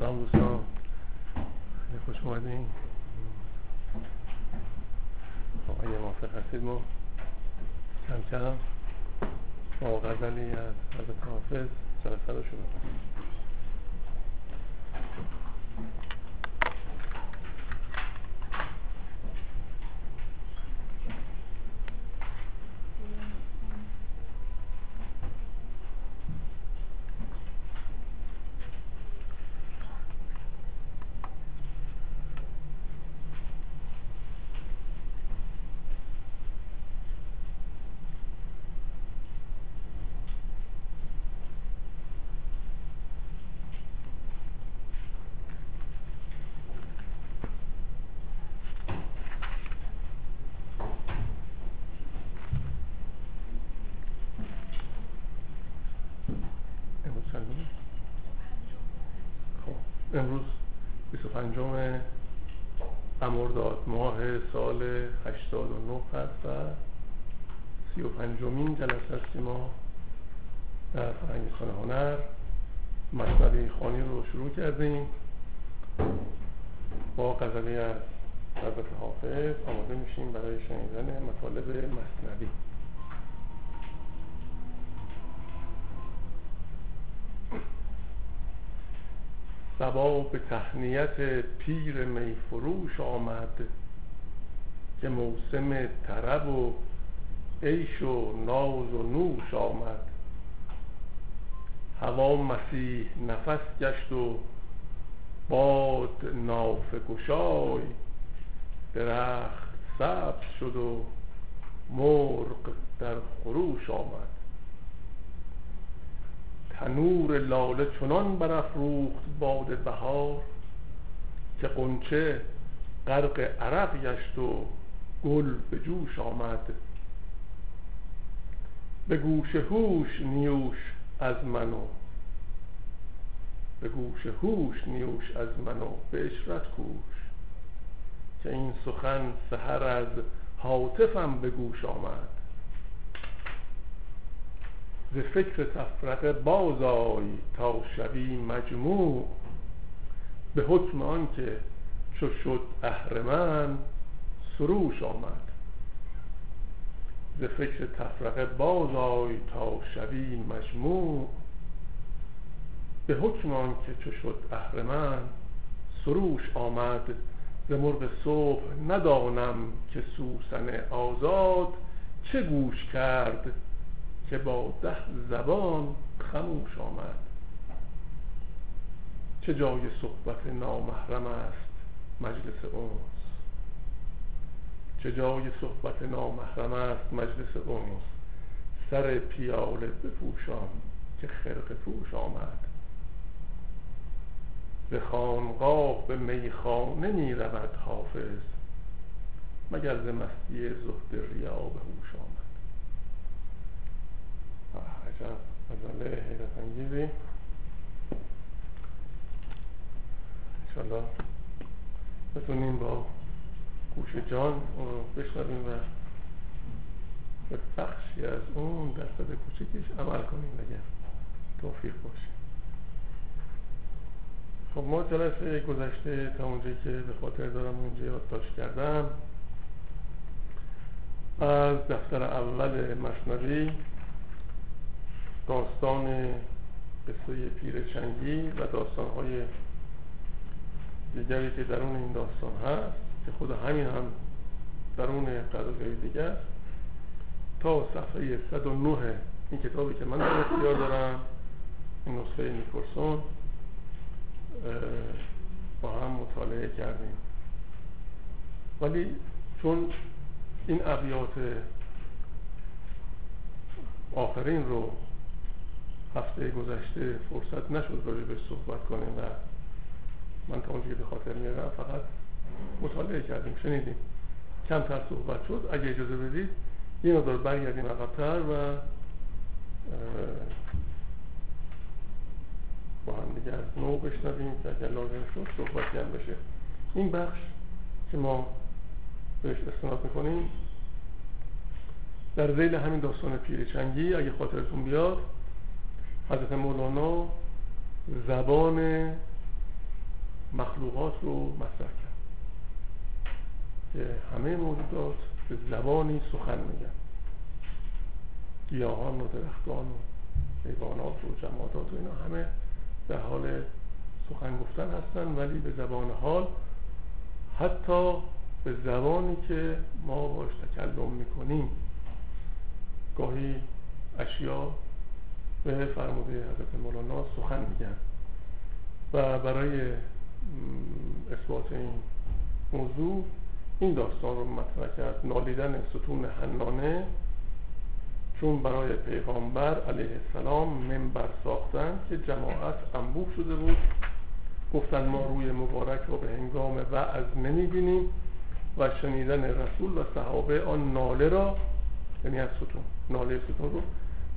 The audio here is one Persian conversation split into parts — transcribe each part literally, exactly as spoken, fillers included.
سلام دوستان، خیلی خوش اومدین. آقای موافق هستید ما کم کم با غزلی از حضرت حافظ جلسه رو شروع کنیم. امروز بیست و پنجم مرداد ماه سال هشتاد و نه هست و سی و پنجمین جلسه است ما در فرهنگستان هنر. مثنوی خوانی رو شروع کردیم با غزلی از حضرت حافظ. آماده میشیم برای شنیدن مطالب مثنوی. صبا به تهنیت پیر می فروش آمد، که موسم طرب و عیش و ناز و نوش آمد. هوا مسیح نفس گشت و باد نافه گشای، درخت سبز شد و مرغ در خروش آمد. تنور لاله چنان برافروخت باد بهار، که غنچه غرق عرق گشت و گل به جوش آمد. به گوش هوش نیوش از منو، به گوش هوش نیوش از منو به اشرت کوش، که این سخن سحر از هاتفم به گوش آمد. ز فکر تفرقه باز آی تا شوی مجموع، به حکم آن که چو شد اهرمن سروش آمد. ز فکر تفرقه باز آی تا شوی مجموع، به حکم آن که چو شد اهرمن سروش آمد. ز مرغ صبح ندانم که سوسن آزاد، چه گوش کرد که با ده زبان خموش آمد. چه جای صحبت نامحرم است مجلس اونس، چه جای صحبت نامحرم است مجلس اونس. سر پیاله بپوشان که خرقه پوش آمد. به خانقاه به میخانه می رود حافظ، مگر ز مستی زهد ریا به هوش آمد. عجب غزل حیرت انگیزی. انشالله بتونیم با گوش جان اون رو بشنویم و به بخشی از اون درصد کوچکیش عمل کنیم اگر توفیق باشه. خب ما جلسه گذشته تا اونجایی که به خاطر دارم اونجا یادداشت کردم، از دفتر اول مثنوی، داستان قصه پیر چنگی و داستان‌های دیگری که درون این داستان هست، که خود همین هم درون قصه دیگه است، تا صفحه صد و نه این کتابی که من در اختیار دارم، این نسخه نیکورسون، با هم مطالعه کردیم. ولی چون این ابیات آخرین رو هفته گذشته فرصت نشد راجع بهش صحبت کنیم و من تا اونجایی به خاطر میارم فقط مطالعه کردیم، شنیدیم، کمتر صحبت شد. اگه اجازه بدید یه مقدار برگردیم عقب‌تر و با هم دیگه از نو بشنویم که اگر لازم شد صحبتی هم بشه. این بخش که ما بهش استناد میکنیم در ذیل همین داستان پیر چنگی، اگه خاطرتون بیاد حضرت مولانا زبان مخلوقات رو مطرح کرد که همه موجودات به زبانی سخن میگن، گیاهان و درختان و حیوانات و جمادات و اینا همه در حال سخن گفتن هستن، ولی به زبان حال، حتی به زبانی که ما باش تکلم میکنیم. گاهی اشیا به فرموده حضرت مولانا سخن میگن و برای اثبات این موضوع این داستان رو مطرح کرد. نالیدن ستون حنانه چون برای پیغامبر علیه السلام منبر ساختن که جماعت انبوه شده بود، گفتن ما روی مبارک رو به هنگام وعظ نمیبینیم و شنیدن رسول و صحابه آن ناله را، یعنی از ستون، ناله ستون رو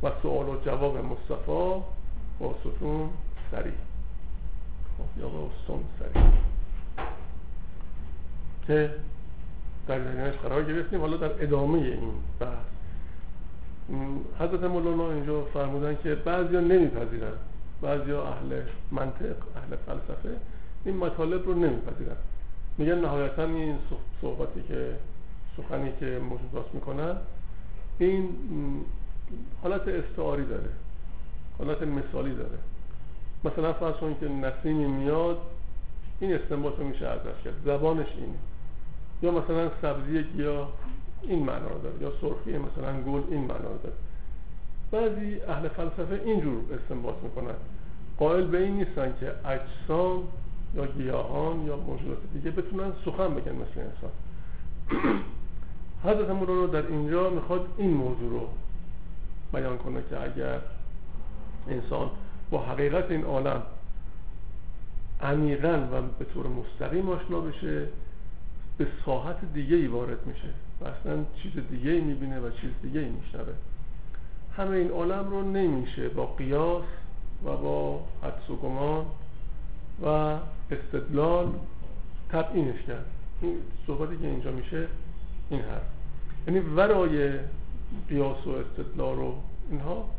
و سؤال و جواب مصطفی با ستون سری، خب یا با ستون سری که در جریانش قرار گرفتیم. حالا در ادامه این بحث حضرت مولانا اینجا فرمودن که بعضیا نمیپذیرن، بعضیا اهل منطق، اهل فلسفه این مطالب رو نمیپذیرن، میگن نهایتا این صحبتی که سخنی که موجودات میکنن این حالت استعاری داره، حالت مثالی داره. مثلا فرض کنید که نسیمی میاد، این استنباط رو میشه ازش کرد، زبانش اینه. یا مثلا سبزی گیاه این معنا رو داره، یا سرخی مثلا گل این معنا رو داره. بعضی اهل فلسفه اینجور استنباط میکنن، قائل به این نیستن که اجسام یا گیاهان یا موجودات دیگه بتونن سخن بگن مثل انسان. حضرت مولانا در اینجا میخواد این موضوع رو بیان کنه که اگر انسان با حقیقت این عالم عمیقاً و به طور مستقیم آشنا بشه، به ساحت دیگه‌ای وارد میشه و اصلا چیز دیگه‌ای میبینه و چیز دیگه‌ای میشنوه. همه این عالم رو نمیشه با قیاس و با حدس و گمان و استدلال تبیینش کرد. این صحبتی که اینجا میشه این هست، یعنی ورای قیاس و استدلال و اینها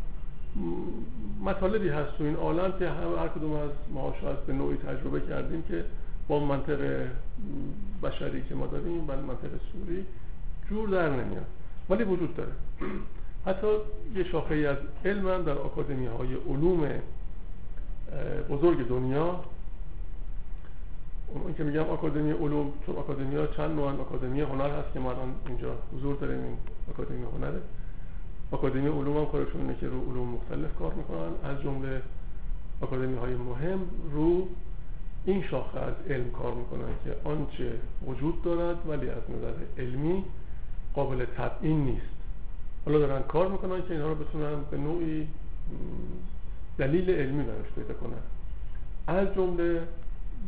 مطالبی هست تو این عالم که هر کدوم از ما شاید به نوعی تجربه کردیم که با منطق بشری که ما داریم، با منطق سوری جور در نمیاد، ولی وجود داره. حتی یه شاخه ای از علم هم در آکادمی های علوم بزرگ دنیا، اون که میگم آکادمی علوم، چون آکادمی ها چند نوع، آکادمی هنر هست که ما الان اینجا حضور داریم، این آکادمی هنره. آکادمی علوم هم کارشون اینه که رو علوم مختلف کار میکنن، از جمله آکادمی های مهم رو این شاخه از علم کار میکنن که آنچه وجود دارد ولی از نظر علمی قابل تبیین نیست. حالا دارن کار میکنن که اینها رو بتونن به نوعی دلیل علمی براش پیدا کنن، از جمله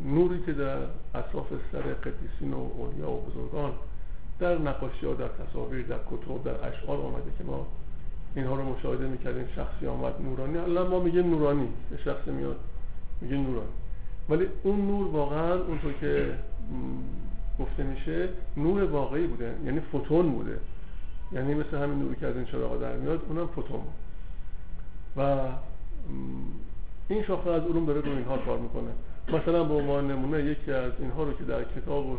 نوری که در اطراف سر قدیسین و اولیا و بزرگان در نقاشی ها، در تصاویر، در کتب، در اشعار آمده که ما اینها رو مشاهده میکردیم. شخصی آمد نورانی، الان ما میگیم نورانی، شخص میاد میگه نورانی، ولی اون نور واقعا اونطور که گفته میشه نور واقعی بوده، یعنی فوتون بوده، یعنی مثل همین نوری که از این چراغ در میاد اونم فوتون بود. و این شاخه از علوم داره رو اینها کار میکنه. مثلا به عنوان نمونه یکی از اینها رو که در کتاب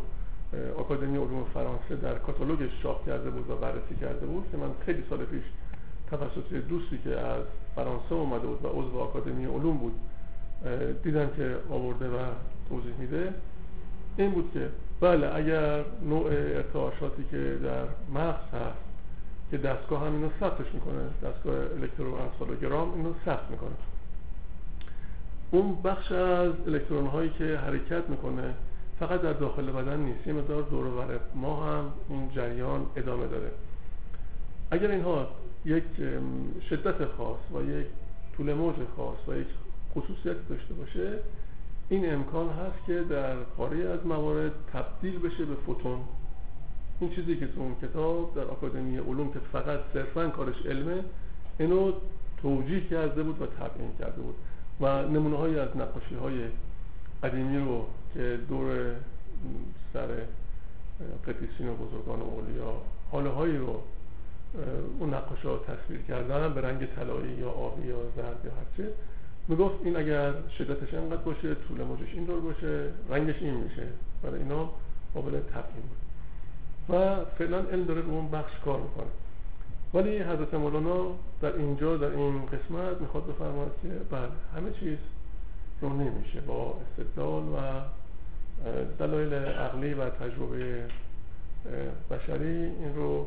آکادمی علوم فرانسه در کاتالوگش چاپ کرده بود و بررسی کرده بود، که من خیلی سال پیش توسط دوستی که از فرانسه اومده بود و عضو آکادمی علوم بود دیدم که آورده و توضیح میده، این بود که بله اگر نوع ارتعاشاتی که در مغز هست که دستگاه هم اینو ثبتش میکنه، دستگاه الکترومگنتوگرام اینو ثبت میکنه، اون بخش از الکترون هایی که حرکت میکنه فقط در داخل بدن نیست، یه مقدار دور و بر ما هم این جریان ادامه داره. اگر اینها یک شدت خاص و یک طول موج خاص و یک خصوصیت داشته باشه، این امکان هست که در پاره از موارد تبدیل بشه به فوتون. این چیزی که تو اون کتاب در آکادمی علوم که فقط صرفاً کارش علمه، اینو توجیه کرده بود و تبیین کرده بود و نمونه هایی از نقاشی های قدیمی رو که دور سر قدیسین و بزرگان و اولیا حاله هایی رو اون نقاشا تصویر کردن به رنگ طلایی یا آبی یا زرد یا هرچه، میگفت این اگر شدتش اینقدر باشه، طول موجش اینطور باشه، رنگش این میشه. برای اینا قابل تبیین بود و فعلا علم داره به اون بخش کار میکنه. ولی حضرت مولانا در اینجا در این قسمت میخواد بفرماید که بله همه چیز رو نمیشه با استدلال و دلایل عقلی و تجربه بشری این رو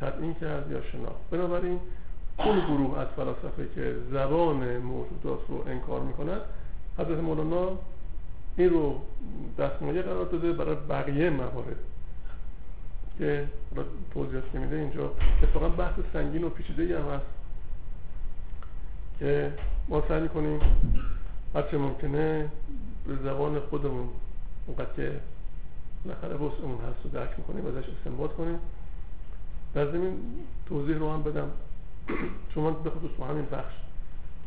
تبیین کرد یا شناخت. بنابراین اون گروه از فلاسفه که زبان موجودات رو انکار میکنند، حضرت مولانا این رو دستمایه قرار داده برای بقیه موارد که توضیحش میده. اینجا اتفاقا بحث سنگین و پیچیده‌ای هم هست که ما سعی میکنیم هرچه ممکنه به زبان خودمون اونقدر که بالاخره وسعمون هست و درک میکنیم ازش استنباط کنیم. در ضمن توضیح رو هم بدم، چون من به خصوص همین بخش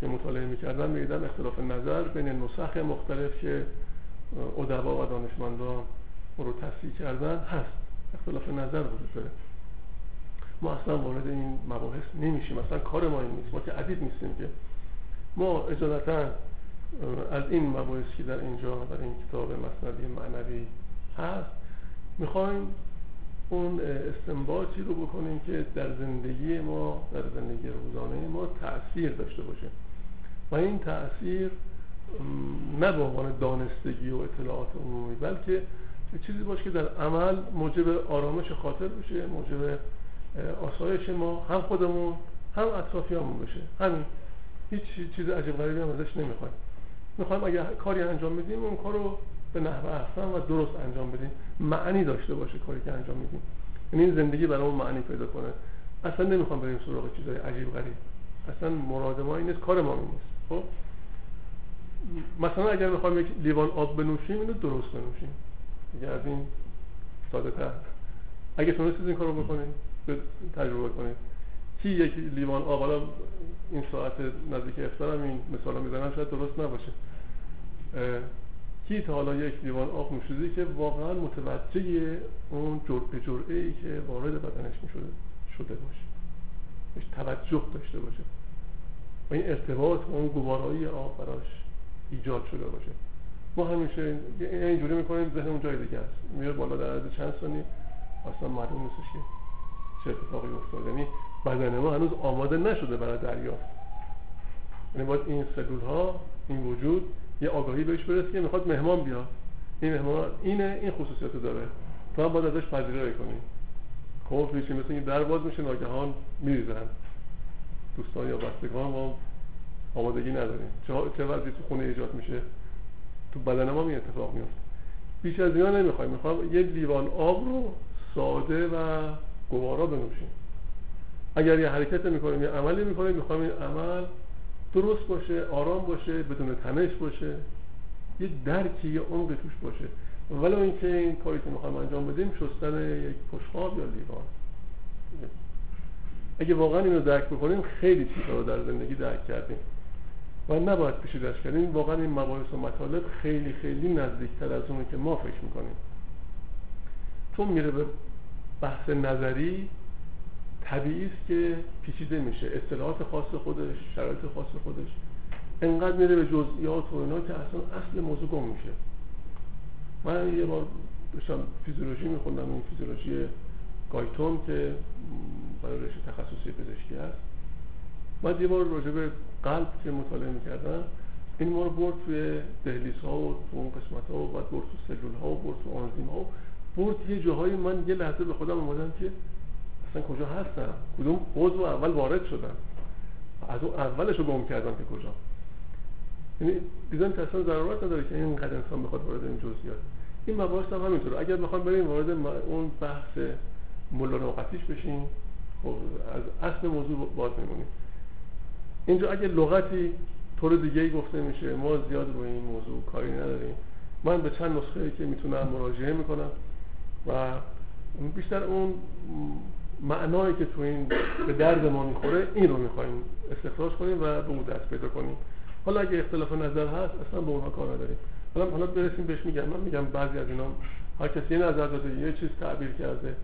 که مطالعه میکردم میدیدم اختلاف نظر بین نسخ مختلف که ادبا و دانشمندان رو تصحیح کردن هست، اختلاف نظر وجود داره. ما اصلا وارد این مباحث نمیشیم، اصلا کار ما این نیست، ما که ادیب نیستیم که ما اجالتا از این مباحث که در اینجا در این کتاب مثنوی معنوی هست میخوایم اون استنباطی رو بکنیم که در زندگی ما در زندگی روزانه ما تأثیر داشته باشه و این تأثیر نه به عنوان دانستگی و اطلاعات عمومی بلکه چیزی باشه که در عمل موجب آرامش خاطر بشه، موجب آسایش ما هم خودمون هم اطرافیانمون بشه. همین، هیچ چیز عجیب غریبی هم ازش نمیخوایم. میخوایم اگه کاری انجام بدیم اون کارو به نحو احسن و درست انجام بدیم، معنی داشته باشه کاری که انجام میدیم، یعنی زندگی برامون معنی پیدا کنه. اصلا نمیخوام بریم سراغ چیزای عجیب غریب، اصلا مراد ما این نیست، کار ما این نیست. خب مثلا اگر میخوام یک لیوان آب بنوشیم اینو درست بنوشیم، اگر از این ساده تر اگه تونستید این کارو بکنید تجربه کنید. کی یک لیوان آب، حالا این ساعت نزدیک افطار هم این مثالا میزنم شاید درست نباشه، کی تا حالا یک لیوان آب نوشیده که واقعا متوجه اون جرعه جرعه‌ای که وارد بدنش میشده شده باشه، بهش توجه داشته باشه و این ارتباط و اون گوارایی آب براش ایجاد شده باشه. ما همیشه اینجوری میکنیم ذهن اون جای دیگه است، میره بالا در عرض چند ثانیه اصلا معلوم نیستش که چه اتفاقی افتاده، یعنی بدن ما هنوز آماده نشده برای دریافت. یعنی باید این سلول‌ها، این وجود یه آگاهی بهش برسه که میخواد مهمان بیاد، این مهمان اینه، این خصوصیت داره، تو هم باید ازش پذیرایی کنی. خوف میشه، مثل اینکه در باز میشه ناگهان میریزن دوستان یا بستگان، ما آمادگی نداریم. چه وضعی تو خونه ایجاد میشه، تو بدن ما این اتفاق میفته. بیش از اینا نمیخوایم، میخوام یه لیوان آب رو ساده و گوارا بنوشیم. اگر یه حرکت میکنیم یه عملی میکنیم میخوام این عمل درست باشه، آرام باشه، بدون تنش باشه، یه درکی یه عمقی توش باشه. ولو اینکه این کاری که میخوایم انجام بدیم شستن یک بشقاب یا لیوان، اگه واقعا اینو درک بکنیم خیلی چیزا رو در زندگی درک کردیم و نباید پیچیده‌اش کنیم. واقعا این مباحث و مطالب خیلی خیلی نزدیکتر از اونه که ما فکر میکنیم، چون میره به بحث نظری. طبیعی است که پیچیده میشه، اصطلاحات خاص خودش، شرایط خاص خودش، انقدر میره به جزئیات و اینا که اصلا اصل موضوع گم میشه. من یه بار داشتم فیزیولوژی میخوندم، این فیزیولوژی گایتون که برای رشته تخصصی پزشکی هست. بعد یه بار راجع به قلب که مطالعه میکردم، این ما رو برد توی دهلیز ها و تو اون قسمت ها و بعد برد تو سلول ها و برد تو آنزیم ها و برد یه جاهایی من یه لحظه به خودم اومدم که اصلا کجا هستم، کدوم عضو اول وارد شدم، از اون اولش رو گم کردم که کجا. یعنی دیدم که اصلا ضرورت نداره که اینقدر انسان بخواد وارد این جزئیات. این مباحث هم همینطوره. اگر بخوایم بریم وارد اون بحث مولانا و قطیش بشیم خب از اصل موضوع باز میمونیم. اینجا اگه لغتی طور دیگه‌ای گفته میشه ما زیاد روی این موضوع کاری نداریم. من به چند نسخه‌ای که میتونم مراجعه میکنم و بیشتر اون معنایی که تو این به درد ما میخوره این رو میخوایم استخراج کنیم و به اون دست پیدا کنیم. حالا اگه اختلاف نظر هست اصلا به اونها کار نداریم. حالا حالا برسیم بهش. میگم من میگم بعضی از اینا هر کسی نظر داده یه چیز تعبیر کرده،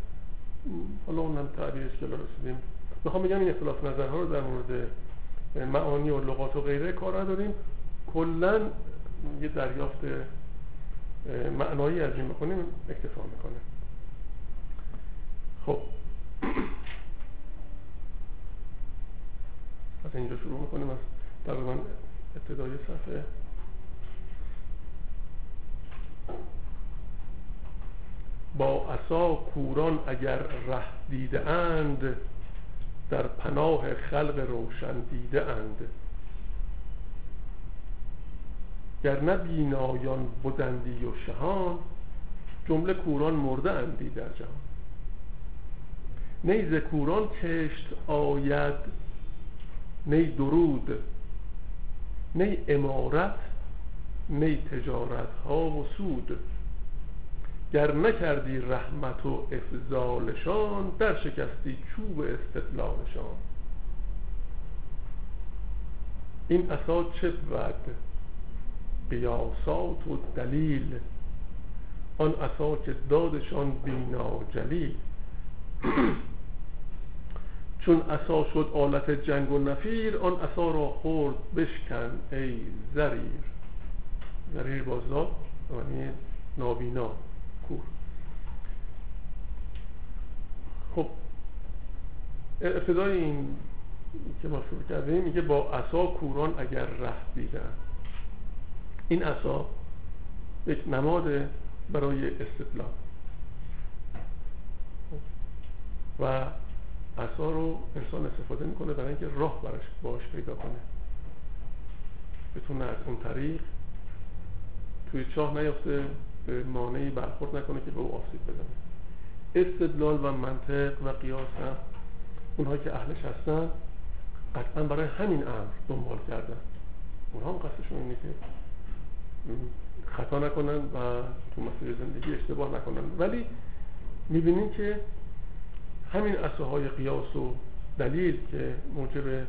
حالا اونم تعبیرش که رسیدیم. میخوام بگم این اختلاف نظرها رو در مورد معانی و لغات و غیره کار نداریم، کلا یه دریافت معنایی از این میکنیم اکتفا میکنه. خب از اینجا شروع میکنیم، از تقریبا ابتدای صفحه با عصا کوران اگر ره دیده اند، در پناه خلق روشن دیده اند. گر نه بینایان بودندی و شهان، جمله کوران مرده اندی در جهان. نیز کوران کشت آید، نی درود، نی امارت، نی تجارت ها و سود. گر نکردی رحمت و افضالشان، در شکستی چوب استدلالشان. این عصا چه بود قیاسات و دلیل، آن عصا که دادشان بینا جلیل. چون عصا شد آلت جنگ و نفیر، آن عصا را خورد بشکن ای زریر. زریر بازداد یعنی نابینا، کور. خب ابتدای این که ما شروع کردیم میگه با عصا کوران اگر ره دیدن. این عصا یک نماد برای استدلال و عصا رو انسان استفاده میکنه برای اینکه راه براش باش پیدا کنه، بتونه از اون طریق توی چاه نیفته، به مانعی برخورد نکنه که به او آسیب بزنه. استدلال و منطق و قیاس هم اونها که اهلش هستن قطعا برای همین امر دنبال کردن. اونها هم قصدشون اینه که خطا نکنن و تو مسیر زندگی اشتباه نکنن، ولی میبینیم که همین عصاهای قیاس و دلیل که موجب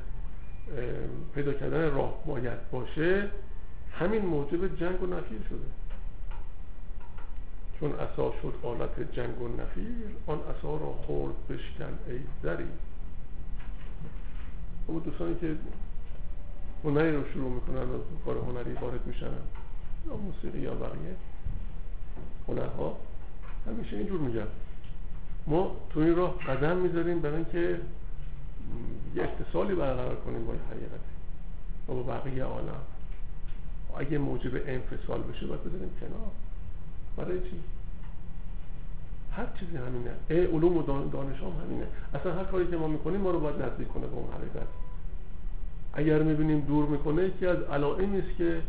پیدا کردن راه باید باشه، همین موجب جنگ و نفیر شده. چون عصا شد آلت جنگ و نفیر، آن عصا را خورد بشکن ای زری. اما دوستانی که هنری رو شروع میکنن و کار هنری وارد میشن یا موسیقی یا بقیه هنرها، همیشه اینجور میگن ما تو این راه قدم میذاریم برای اینکه یه اتصالی برقرار کنیم با حقیقت و با بقیه عالم. اگه موجب انفصال بشه باید بذاریم کنار. برای چی؟ هر چیزی همینه. ای علوم و دانش هم همینه. اصلا هر کاری که ما میکنیم ما رو باید نزدیک کنه به اون حقیقت. اگر میبینیم دور میکنه، یکی از علائمی است که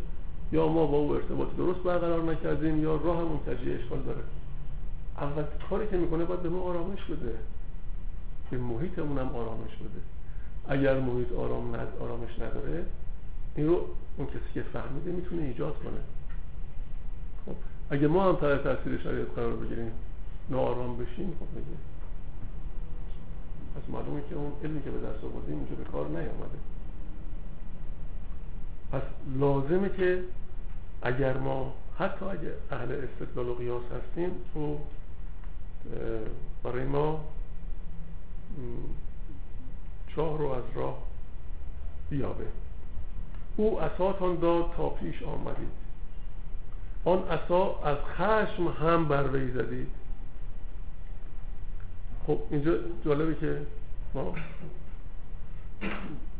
یا ما با او ارتباط درست برقرار نکردیم یا راهمون کجی اشکال داره. اول کاری که میکنه باید به ما آرامش بده، به محیطمون هم آرامش بده. اگر محیط آرام ند... آرامش نداره، این رو اون کسی که فهمیده میتونه ایجاد کنه. خب اگه ما هم تحت تاثیر شرایط قرار بگیریم، ناآرام بشیم، خب بگیم پس معلومه که اون علمی که به دست آوردیم اینجا به کار نیامده. پس لازمه که اگر ما حتی اگه اهل استدلال و قیاس هستیم، تو برای ما چاه رو از راه بیابه. او عصاتان داد تا پیش آمدید، آن عصا از خشم هم بر وی زدید. خب اینجا جالبه که ما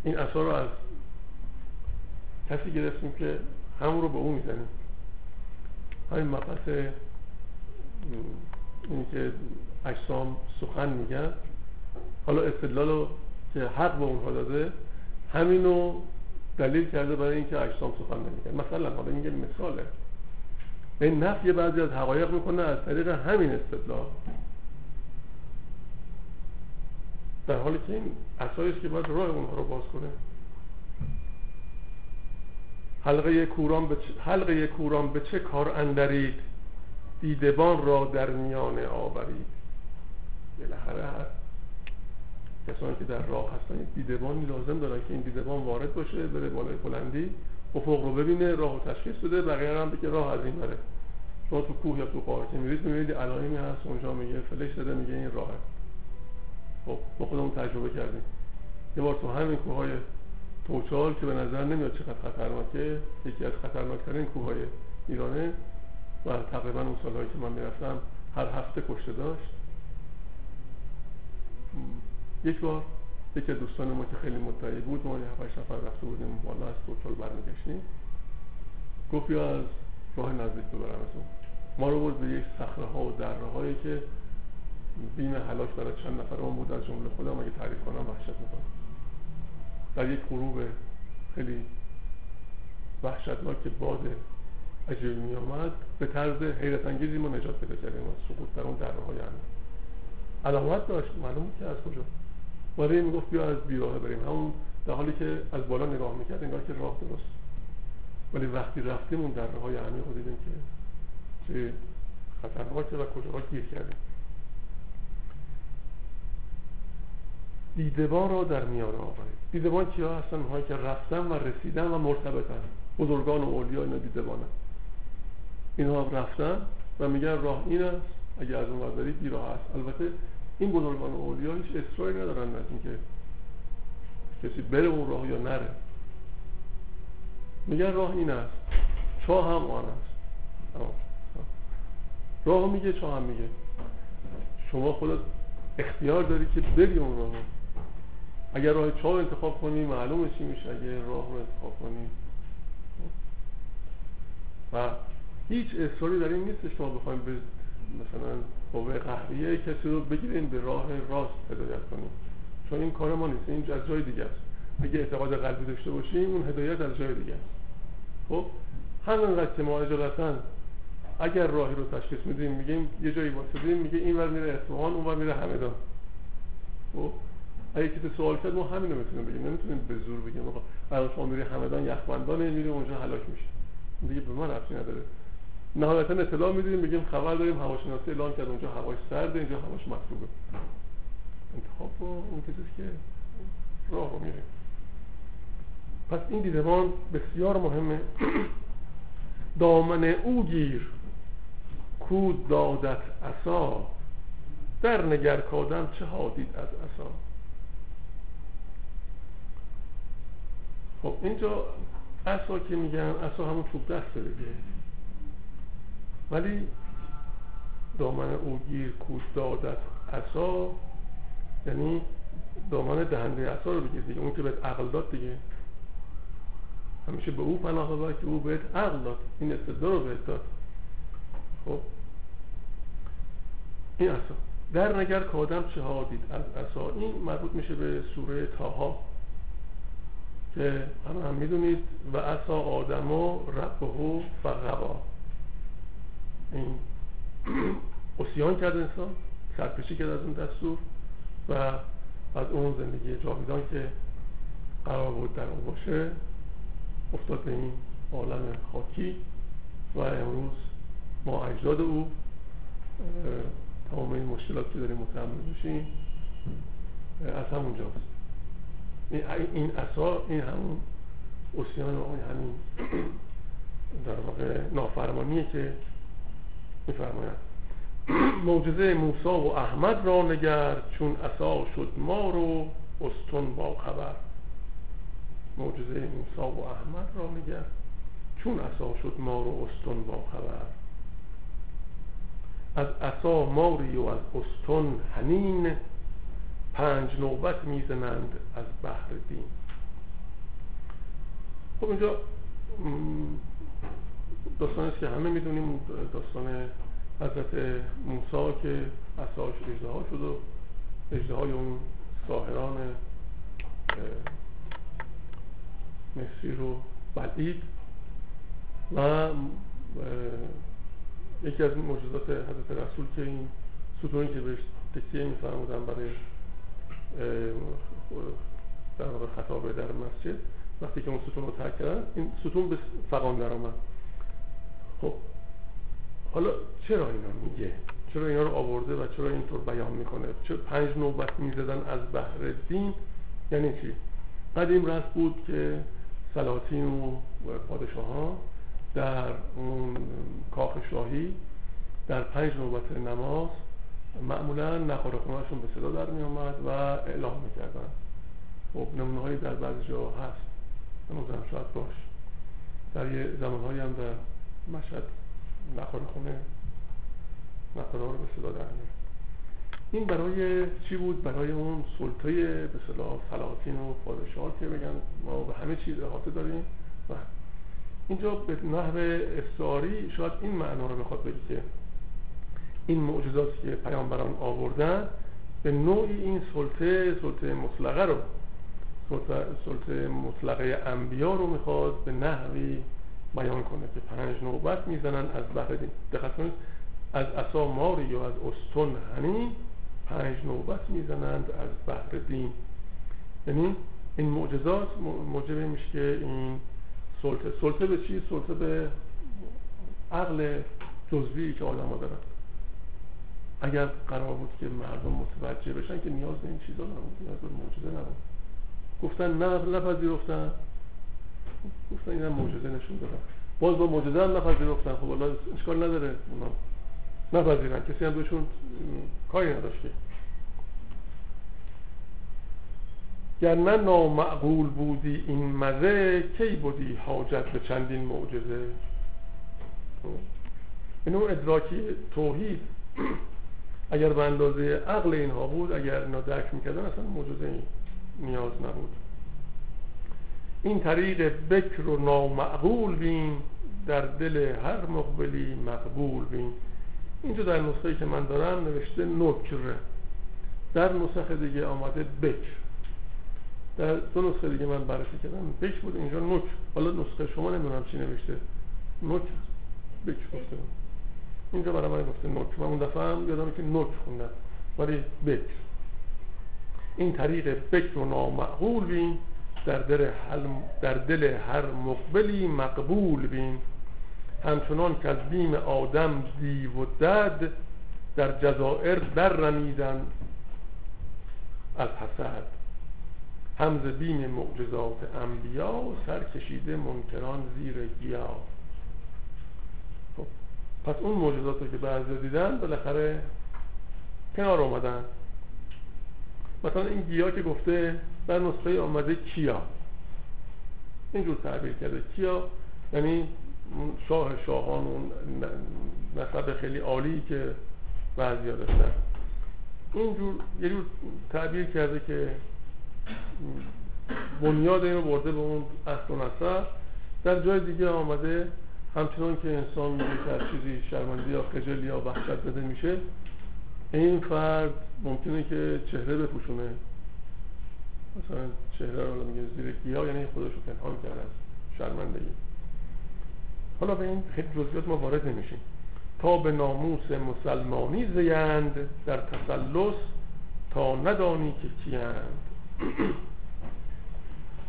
این عصا رو از کسی گرفتیم که همون رو به اون میزنیم. همین مبحث اینی که اجسام سخن میگن، حالا استدلال رو که حق به اونها داده همینو دلیل کرده برای اینکه اجسام سخن نمیگن. مثلا حالا این یه مثاله به نفی بعضی از حقایق میکنه از طریق همین استدلال، در حالی که این اساسی که باید راه اونها رو باز کنه. حلقه کوران به چه, حلقه کوران به چه کار اندرید، دیدبان را در میان آورید. بالاخره هست کسانی که در راه هستن دیدبانی لازم دارن که این دیدبان وارد باشه، بره بالای بلندی افق رو ببینه، راه رو تشخیص بده، بقیه هم بگه راه از این بره. شما تو کوه یا تو قاره که میرید میبینید علائمی هست، اونجا میگه فلش داده، میگه این راهه. خب ما خودمون تجربه کردیم. یه بار تو همین کوههای توچال که به نظر نمیاد چقدر خطرناکه، یکی از خطرناکترین کوههای ایرانه و تقریبا اون سالهایی که من میرفتم هر هفته کشته داشت. یک بار یکی دوستان ما که خیلی مدعی بود، ما هفت هشت نفر رفته بودیم بالا از توچال برمیگشتیم، گفت یا از راه نزدیک ببرمتون، ما رو برد به یک صخره‌ها و دره‌هایی که بین هلاک برای چند نفر اون بود، از جمله خودم اگه تعریف کنم وحشت میکنم. در یک غروب خیلی وحشتناک که باد عجیبی می آمد، به طرز حیرت انگیزی ما نجات پیدا کردیم از سقوط در اون دره‌های همین. علامت داشت معلوم که از کجا، ولی میگفت بیا از بیراهه بریم، همون در حالی که از بالا نگاه میکرد انگار که راه درست، ولی وقتی رفتیم اون دره‌های عمیق رو دیدیم که چه خطرناکه و کجاها گیر کردیم. دیدبان را در میان آورید. دیدبان کیا هستن؟ اونهایی که رفتن و رسیدن و مرتبطن. بزرگان و اولیا اینا دیدبانن. اینها رفتن و میگن راه این است، اگه از اون ور برید این راه است. البته این بزرگان و اولیا هیچ اصراری ندارن از اینکه کسی بره اون راه یا نره. میگن راه این است، چاه هم آن است. راه میگه، چاه هم میگه. شما خودت اختیار داری که بری اون راهو. اگر راه چاه انتخاب کنی معلومه چی میشه، اگر راه رو انتخاب کنی. و هیچ اصراری در این نیست شما بخوایم به مثلا قوه قهریه کسی رو بگیرین به راه راست هدایت کنیم، چون این کار ما نیست، این از جای دیگه است. اگه اعتقاد قلبی داشته باشیم اون هدایت از جای دیگه است. خب همینقدر که ما اجازهن اگر راهی رو تشخیص میدیم، میگیم یه جایی واسدیم، میگه این ور میره اصفهان، اون ور میره همدان. خب اگه کسی سوال کرد ما همین رو میتونیم بگیم، نمیتونیم به زور بگیم آقا الان شما میری همدان یخبندانه، میری اونجا هلاک میشه، دیگه به من ربطی نداره. نهایتا اطلاع میدیم، میگیم خبر داریم هواشناسی اعلام کرد اونجا هواش سرده، اینجا هواش مطلوبه. انتخاب رو اون کسیست که راه رو میره. پس این دیدمان بسیار مهمه. دامن او گیر کو دادت عصا، در نگر کادم چه ها دید از عصا. خب اینجا عصا که میگن عصا همون چوب دسته دیگه، ولی دامن او گیر کو دادت عصا یعنی دامن دهنده عصا رو بگیر دیگه، اون که بهت عقل داد دیگه، همیشه به او پناه ببر که او بهت عقل داد، این استدلال رو بهت داد. خب این عصا در نگر که آدم چه ها دید از عصا، این مربوط میشه به سوره تاها که همه هم میدونید و عصا آدم و ربه و غوا، این عصیان کرد انسان، سرپیچی کرد از اون دستور و از اون زندگی جاویدان که قرار بود در اون باشه افتاد به این عالم خاکی و امروز ما اجداد او تمام این مشکلات که داریم متحمل میشیم از همونجاست. این عصا این همون عصیان و همین در واقع نافرمانیه که میفرماید معجزه موسا و احمد را نگر، چون عصا شد ما رو استون با خبر. معجزه موسا و احمد را نگر، چون عصا شد ما رو استون با خبر. از عصا ماری و از استون حنین، پنج نوبت میزنند از بحر دین. خب اینجا داستانی است که همه میدونیم، داستان حضرت موسی که عصاش اژدها شد و اژدهای اون ساحران مصری رو بلعید و یکی از معجزات حضرت رسول که این ستونی که بهش تکیه می‌فرمودن برای در واقع خطابه در مسجد، وقتی که اون ستون رو ترک کردن این ستون به فغان در آمد. خب حالا چرا اینا میگه؟ چرا اینا رو آورده و چرا اینطور بیان میکنه؟ چرا پنج نوبت میزدن از بحر دین یعنی چی؟ قدیم رسم بود که سلاطین و پادشاهان در اون کاخ شاهی در پنج نوبت نماز معمولا نخاره خونهشون به صدا در می آمد و اعلام می کردن. خب نمونه هایی در بعضی جا هست نوزده ساعت باش. در یه زمانهایی هم در مشهد نخال خونه نخاله ها رو به صدا در می‌آورد. این برای چی بود؟ برای اون سلطه‌ی به اصطلاح سلاطین و پادشاه که بگن ما به همه چیز احاطه داریم. و اینجا به نحو استعاری شاید این معنا رو بخواد بگی که این معجزاتی که پیامبران آوردن به نوعی این سلطه سلطه مطلقه رو سلطه, سلطه مطلقه انبیا رو میخواد به نحوی بیان کنه که پنج نوبت میزنن از بحر دین. دقت کنید، از عصا ماری یا از استون هنی پنج نوبت میزنند از بحر دین. یعنی این معجزات موجب میشه که این سلطه سلطه به چی؟ سلطه به عقل جزوی که آدم‌ها دارن. اگر قرار بود که مردم متوجه بشن که نیاز به این چیزا نبود، نیاز به معجزه نبود. گفتن نه، نپذیرفتن. گفتن اینا معجزه نشون دادن. باز با معجزه هم نپذیرفتن. خب والله اشکال نداره اونا نپذیرن، کسی هم بهشون کاری نداشت که. گر نه نامعقول بودی این مزه، کی بودی حاجت به چندین معجزه. این اون ادراکی توحید اگر به اندازه عقل اینها بود، اگر اینا درک میکردن، اصلا معجزه این نیاز نبود. این طریق بکر و نامعقول بین، در دل هر مقبلی مقبول بین. اینجا در نسخه‌ای که من دارم نوشته نکر، در نسخه دیگه آمده بکر، در دو نسخه دیگه من بررسی کردم بکر بود، اینجا نکر. حالا نسخه شما نمیدونم چی نوشته، نکر بکر گفته بود، اینجا برای من گفته نکر. من اون دفعه هم یادمه که نکر خوندم ولی بکر. این طریق بکر و نامعقول بین، در دل هر در دل هر مقبلی مقبول بین. همچنان که از بیم آدم دیو و دد، در جزائر در رمیدن از حسد. هم ز بیم معجزات انبیا، سر کشیده منکران زیر گیا. خب پس اون معجزاتی که بعضی دیدن بالاخره کنار اومدن. مثلا این گیا که گفته در نسخه آمده کیا، اینجور تعبیر کرده کیا، یعنی شاه شاهان و نسب خیلی عالی که بعضیا داشتن. اینجور یه جور تعبیر کرده که بنیاد این رو برده به اون اصل و نسب. در جای دیگه آمده همچنان که انسان میشه که از چیزی شرمنده یا خجل یا وحشت زده میشه، این فرد ممکنه که چهره بپوشونه، مثلا چهره رو میگه زیر گیا، یعنی خودش رو پنهان کرده از شرمندگی. حالا به این خیلی جزئیات ما وارد نمیشیم. تا به ناموس مسلمانی زیند، در تسلس تا ندانی که کیند.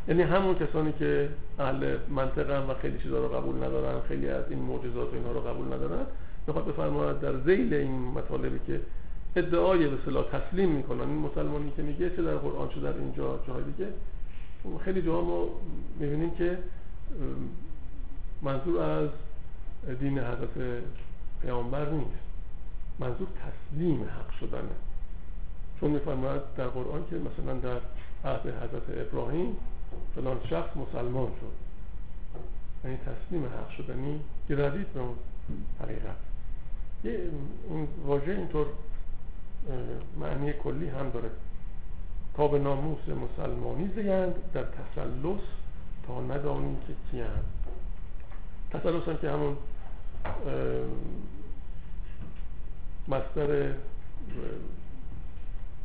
یعنی همون کسانی که اهل منطقه هم و خیلی چیزا رو قبول ندارن، خیلی از این معجزات و اینها رو قبول ندارن، میخواد بفرماید در ذیل این مطالبی که ادعای به اصطلاح تسلیم میکنن، این مسلمانی که میگه چه در قرآن چه در اینجا جای دیگه، خیلی جاها ما میبینیم که منظور از دین حضرت پیامبر نیست، منظور تسلیم حق شدنه. چون میفرماید در قرآن که مثلا در عهد حضرت ابراهیم فلان شخص مسلمان شد، یعنی تسلیم حق شدنی که ردید به اون حقیقت. یه این واژه اینطور معنی کلی هم داره. تا به ناموس مسلمانی زیند، در تسلس تا ندانیم که کیند. تسلس هم که همون مصدر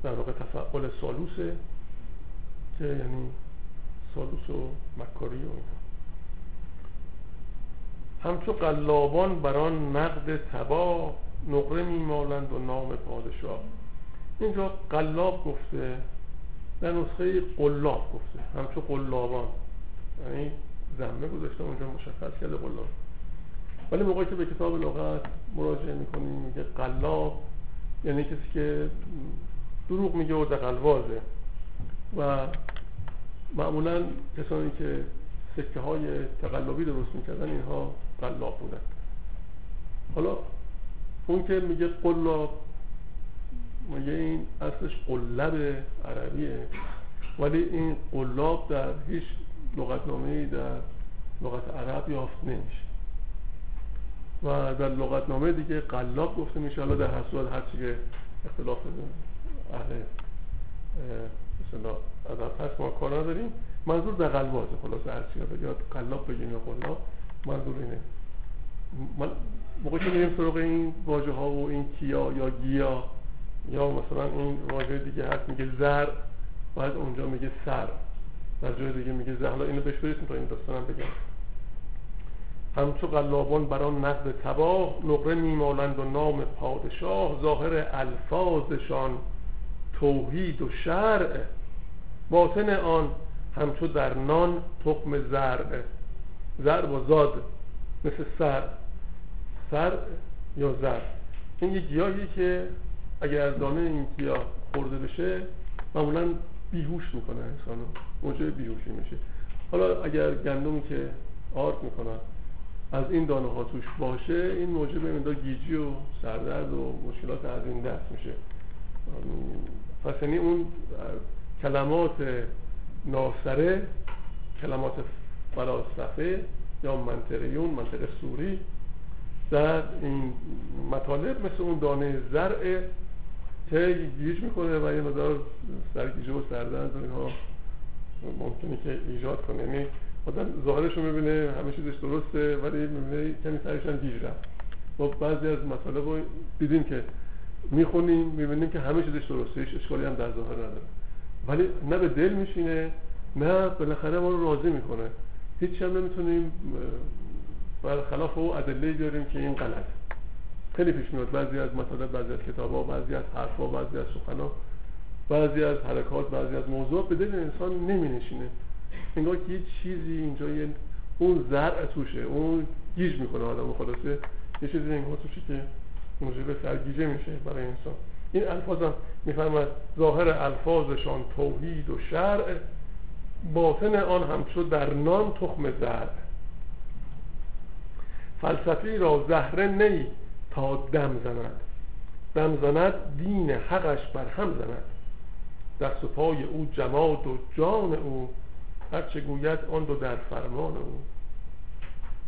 در واقع تفعال سالوسه، که یعنی سالوس و مکاری و اینا. همچو قلابان بران نقد تبا، نقره میمالند و نام پادشاه. اینجا قلاب گفته، در نسخه قلاب گفته، همچو قلابان، یعنی ذمه گذاشته اونجا مشخص کرده قلاب. ولی موقعی که به کتاب لغت مراجعه میکنیم میگه قلاب یعنی کسی که دروغ میگه و دغل‌وازه، و معمولا کسانی که سکه های تقلبی درست میکردن اینها قلاب بودن. حالا اون که میگه قلاب، میگه این اصلش قلب عربیه، ولی این قلاب در هیچ لغتنامه‌ای در لغت عرب یافت نمیشه و در لغتنامه دیگه قلاب گفته میشه. حالا در هر صورت هر چیه اختلاف اهل مثلا عرب هست ما کار نداریم، منظور در قلبازه، خلاصه هر چیه بگید قلاب بگیم یا قلاب، منظور اینه. من موقعی که میریم سراغ این واژه ها و این کیا یا گیا یا مثلا این واژه دیگه هست میگه زر، بعد اونجا میگه سر، در جای دیگه میگه زهلا، اینو بهش برسیم تا این داستانم بگم. همچو قلابان بران نقد تباه، نقره میمالند و نام پادشاه، ظاهر الفاظشان توحید و شرع، باطن آن همچو در نان تخم زرع. زر و زاد مثل سر، سر یا زر این یک گیاهی که اگر از دانه این گیاه خورده بشه معمولا بیهوش میکنه انسانو، موجب بیهوشی میشه. حالا اگر گندم که آرد میکنن از این دانه ها توش باشه، این موجب مقدار گیجی و سردرد و مشکلات از این دست میشه. پس یعنی اون کلمات ناصره، کلمات فلاسفه یا منطقیون، منطق سوری، در این مطالب مثل اون دانه زرع که گیج میکنه و یه مقدار سرگیجه و سردرد اینها ممکنه که ایجاد کنه. یعنی آدم ظاهرش رو میبینه همه چیزش درسته ولی میبینه کمی سرش هم گیج رفت. ما بعضی از مطالب رو دیدیم که میخونیم میبینیم که همه چیزش درسته، هیچ اشکالی هم در ظاهر نداره، ولی نه به دل میشینه نه بالاخره ما رو راضی میکنه. هیچ هم نمیتونیم برخلاف او ادله بیاریم که این غلطه. خیلی پیش میاد بعضی از مطالب، بعضی از کتاب‌ها، بعضی از حرف‌ها، بعضی از سخن‌ها، بعضی از حرکات، بعضی از موضوع به دل انسان نمی‌نشینه. انگار که یه چیزی اینجا یه اون زرع توشه، اون گیج میکنه آدمو، خلاصه یه چیزی انگار توشه که موجب سرگیجه میشه برای انسان. این الفاظم میفرماید ظاهر الفاظشان توحید و شرع، باطن آن همچو در نان تخم زرع. فلسفی را زهره نی تا دم زند، دم زند دین حقش بر هم زند. دست و پای او جماد و جان او، هر چه گوید آن دو در فرمان او.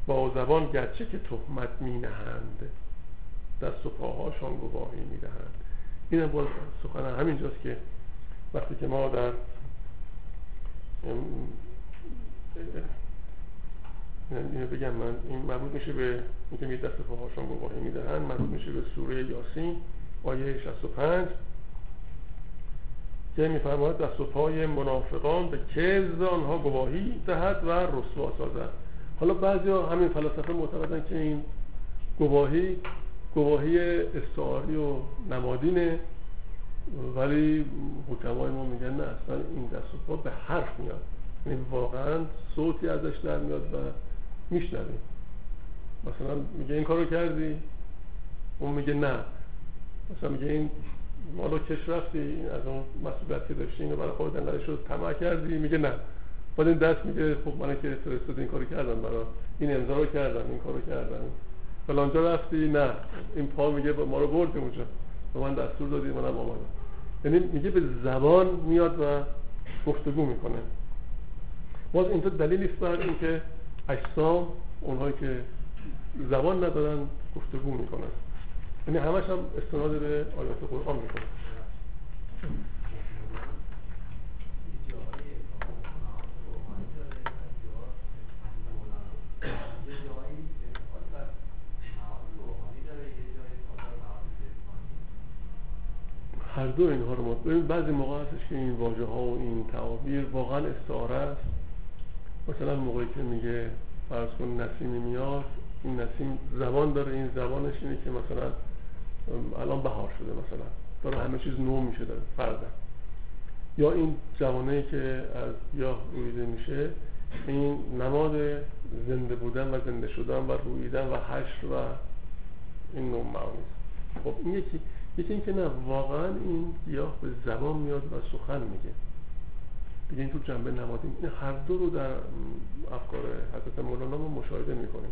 با زبان گرچه که تهمت می نهند، دست و پاهاشان گواهی می دهند. این هم باز سخنه همینجاست که وقتی که ما در اینو بگم من این مربوط میشه به میگم یه دست پاهاشان گواهی میدهن، مربوط میشه به سوره یاسین آیه شصت و پنج که میفرماید دست و پای منافقان به کذب آنها گواهی دهد و رسوا سازد. حالا بعضیا همین فلاسفه معتقدن که این گواهی گواهی استعاری و نمادینه، ولی حکمای ما میگن نه، اصلا این دست و پا به حرف میاد، یعنی واقعا صوتی ازش در میاد و میشنویم. مثلا میگه این کارو کردی، اون میگه نه، مثلا میگه این مالو کش رفتی، از اون مسئولیت که داشتی اینو برای خودت انقدر شد طمع کردی، میگه نه. بعد این دست میگه خب من که فرستاد این کارو کردم، برای این امضا رو کردم، این کارو کردم، فلانجا رفتی، نه. این پا میگه ما رو بردی اونجا و من دستور دادی منم آمدم. یعنی میگه به زبان میاد و گفتگو میکنه. باز اینجا دلیلی است بر اینکه اجسام اونهایی که زبان ندارن گفتگو میکنن، یعنی همش هم استناد به آیات قرآن میکنن. هر دو اینها رو ما ببین، بعضی موقع هستش که این واژه ها و این تعابیر واقعا استعاره است. مثلا موقعی که میگه فرض کن نسیمی میاد، این نسیم زبان داره، این زبانش اینه که مثلا الان بهار شده، مثلا داره همه چیز نو میشه داره فردا. یا این جوانه‌ای که از گیاه رویده میشه، این نماد زنده بودن و زنده شدن و رویدن و حشر و این نوع معانی است. خب این یکی یکی این که نه، واقعا این گیاه به زبان میاد و سخن میگه. دیگه این تو جنبه نمادیم، این هر دو رو در افکار حضرت مولانا ما مشاهده میکنیم،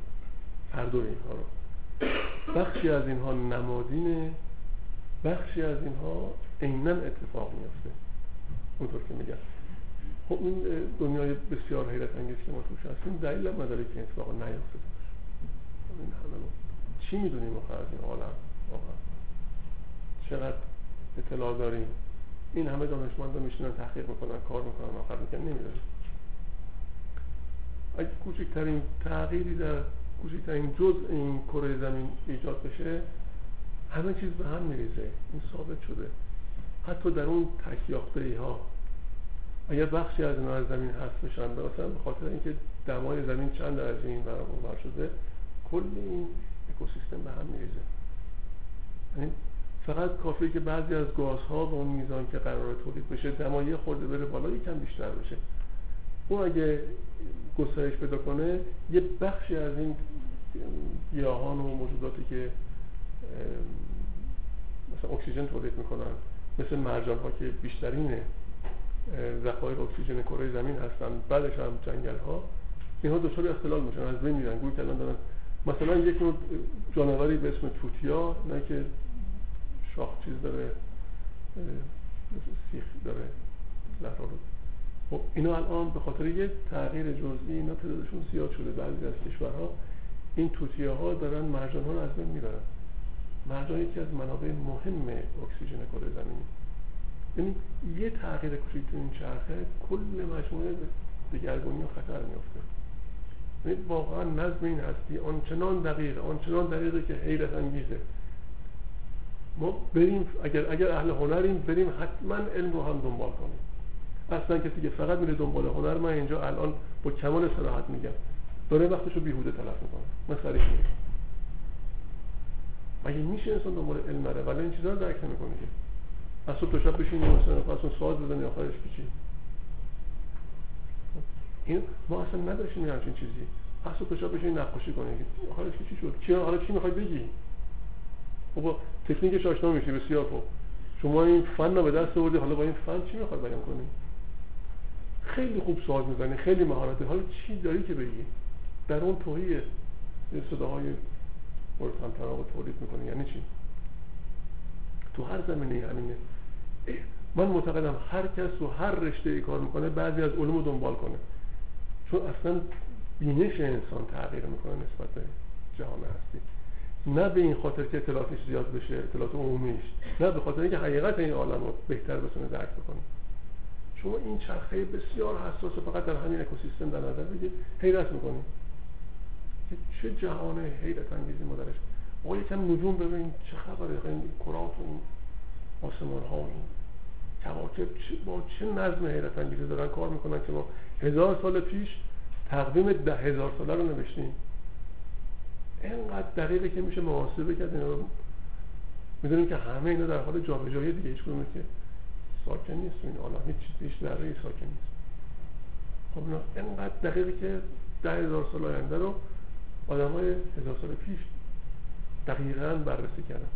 هر دو اینها رو. بخشی از اینها نمادینه، بخشی از اینها عیناً اتفاق میفته اونطور که میگن. خب این دنیای بسیار حیرت انگیز که ما توش هستیم دلیل نداره که اتفاقا نیفته. این همه چی میدونیم آخر از این عالم؟ آخر چقدر اطلاع داریم؟ این همه دانشمندا میشینن تحقیق میکنن، کار میکنن، آخر میکنن نمیدونن. اگه کوچکترین تغییری در کوچکترین جزء این کره زمین ایجاد بشه همه چیز به هم میریزه. این ثابت شده حتی در اون تکیافتگی ها. اگر بخشی از نوع زمین هست بشن براسن به خاطر اینکه دمای زمین چند درجه این برام اونور شده کل این اکوسیستم به هم میریزه. یعنی فقط کافیه که بعضی از گازها به اون میزان که قرار تولید بشه دمای خورده بره بالا یکم بیشتر بشه، اون اگه گسترش پیدا کنه یه بخشی از این گیاهان و موجوداتی که مثلا اکسیژن تولید میکنن مثل مرجان ها که بیشترینه ذخایر اکسیژن کره زمین هستن، بعدش هم جنگل ها، اینها دچار اختلال میشن، از بین میرن. گویا الان دارن مثلا یک نوع جانوری به اسم توتیا، نه که شاخ چیز داره، سیخ داره، لحظه رو خب اینا الان به خاطر یه تغییر جزئی اینا تعدادشون زیاد شده. بعضی از کشورها این توتیاها دارن مرجان ها رو از بین میبرن. مرجان یکی از منابع مهم اکسیژن کره زمینی. یعنی یه تغییر کوچیک تو این چرخه کل مجموعه دگرگونی و خطر میفته. یعنی واقعا نظم این هستی آنچنان دقیقه، آنچنان دقیقه که حیرت انگیزه. ما بریم اگر اگر اهل هنریم بریم حتما علم رو هم دنبال کنیم. اصلا کسی که فقط میره دنبال هنر، من اینجا الان با کمال صراحت میگم، داره وقتشو بیهوده تلف میکنه، مسخره‌ای میکنه. مگه میشه انسان دنبال علم بره ولی این چیزا رو درک نمیکنه که از صبح تا شب بشینی مثلا پسون ساز بزنی آخرش پیچی. این ما اصلا نداشتیم همچین چیزی. از صبح تا شب بشینی نقاشی کنی آخرش چی شد؟ چی حالا چی میخوای بگی؟ بابا تکنیکش آشنا میشی بسیار خوب. شما این فن رو به دست آوردی، حالا با این فن چی میخوای بیان کنی؟ خیلی خوب ساز میزنی، خیلی مهارت، حالا چی داری که بگی؟ در اون توهیه یه صداهای برسن تراغ تولید میکنه. یعنی چی؟ تو هر زمینه همینه. من معتقدم هر کس و هر رشته ای کار میکنه بعضی از علوم رو دنبال کنه، چون اصلا بینش انسان تغییر میکنه نسبت به جهان هستی. نه به این خاطر که اطلاعاتش زیاد بشه، اطلاعات عمومیش، نه به خاطر اینکه حقیقت این عالم رو بهتر بتونه درک بکنه. شما این چرخه بسیار حساس فقط در همین اکوسیستم در نظر بگیرید، حیرت میکنید که چه جهان حیرت انگیزی ما درش. آقا یکم نجوم ببینید چه خبره، این کرات و این آسمان ها و این کواکب با چه نظم حیرت انگیزی دارن کار میکنن که ما هزار سال پیش تقویم ده هزار ساله رو نوشتیم. اینقدر دقیقه که میشه محاسبه کرد. اینا رو میدونیم که همه اینا در حال جابجایی دیگه، هیچ کدوم که ساکن نیست این عالم، هیچ چیزی هیچ ذره‌ای ساکن نیست. خب اینا اینقدر دقیقه که ده هزار سال آینده رو آدمای هزار سال پیش دقیقاً بررسی کردن.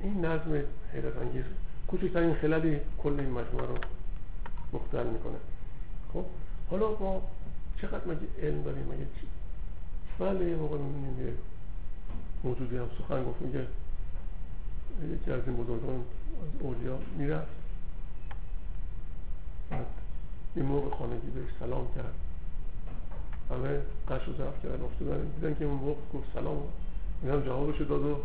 این نظم حیرت انگیز کوچکترین خللی کل این مجموعه رو مختل میکنه. خب حالا ما چقدر مگه علم داریم؟ مگه چی؟ بله یه موقع میبینیم یه موجودی هم سخن گفت، میگه یکی از این بزرگان از اولیا میرفت، بعد یه موقع خانگی بهش سلام کرد، همه قش رو زرف کردن افتادن، دیدن که اون موقع گفت سلام، این هم جوابش داد و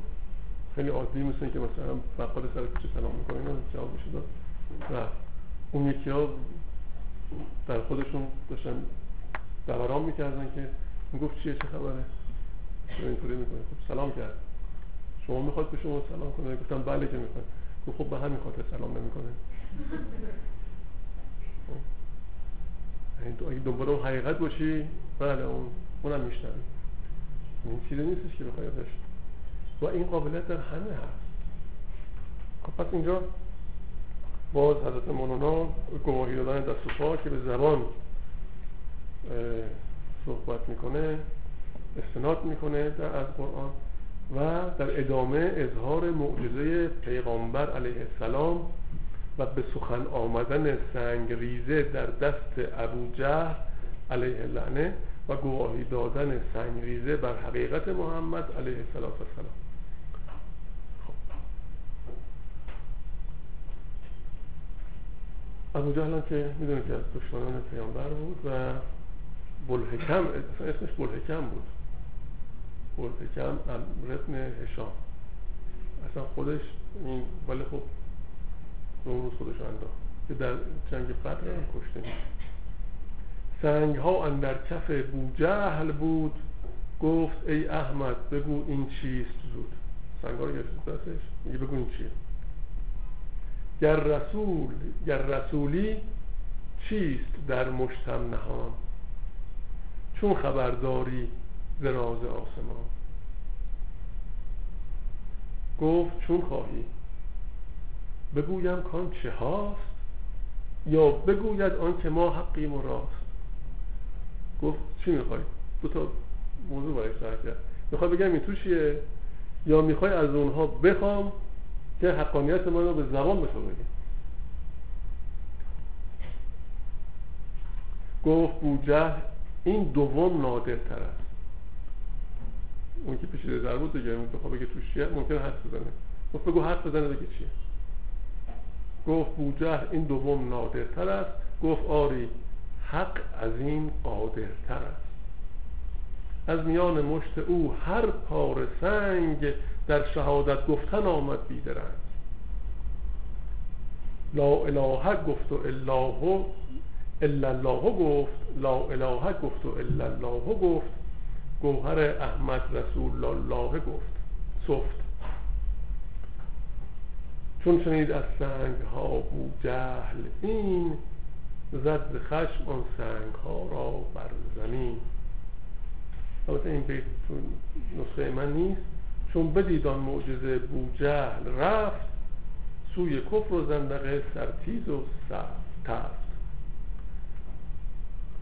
خیلی عادی مثل این که مثلا بقال سر پیچه سلام میکنه، این هم جوابش داد و اون یکی ها در خودشون داشتن دوران میکردن که میگفت چیه چه خبره؟ شما اینطوری میکنه. خب سلام کرد. شما میخواد به شما سلام کنه؟ گفتم بله که میخواد. گفت خب به همین خاطر سلام نمیکنه. اگه دنبال اون حقیقت باشی بله اون اونم میشنوی. این چیزی نیستش که بخوای ازش. و این قابلیت در همه هست. خب پس اینجا باز حضرت مولانا گواهی دادن دست و پا که به زبان صحبت میکنه، استناد میکنه در از قرآن و در ادامه اظهار معجزه پیغامبر علیه السلام و به سخن آمدن سنگریزه در دست ابو جهل علیه لعنه و گواهی دادن سنگریزه بر حقیقت محمد علیه السلام. خب. ابو جهل هم که میدونید که از دشمنان پیامبر بود و بلحکم، اسمش بلحکم بود. بلحکم ابن هشام، اصلا خودش این، ولی خب نوروز خودش انداخت که در جنگ بدر هم کشته میشه. سنگ ها اندر کف ابو جهل بود، گفت ای احمد بگو این چیست زود. سنگ ها رو گرفت دستش، میگه بگو این چیه. گر رسول، گر رسولی چیست در مشتم نهان، چون خبرداری ز راز آسمان. گفت چون خواهی بگویم کان چه هاست، یا بگوید آن که ما حقیم و راست. گفت چی میخوای؟ دو تا موضوع برای شرح کرد. میخوای بگم این تو چیه، یا میخوای از اونها بخوام که حقانیت من رو به زبان بسو بگه. گفت بوجه این دوم نادرتر است. اون که پیشیده در بود دیگه، میخوای بگه توش چیه، ممکنه حد بزنه. گفت بگو حد بزنه بگه چیه. گفت بوجه این دوم نادرتر است. گفت آری حق از این قادرتر است. از میان مشت او هر پاره سنگ، در شهادت گفتن آمد بیدرنگ. لا اله گفت و الله الا الله گفت، لا اله گفت و الا الله گفت، گوهر احمد رسول الله گفت صفت. چون شنید از سنگ ها ابو جهل این، زد به خشم آن سنگ ها را بر زمین. البته این بیت تو نسخه من نیست. چون بدید آن معجزه ابو جهل رفت، سوی کفر و زندقه سرتیز و سفت تفت.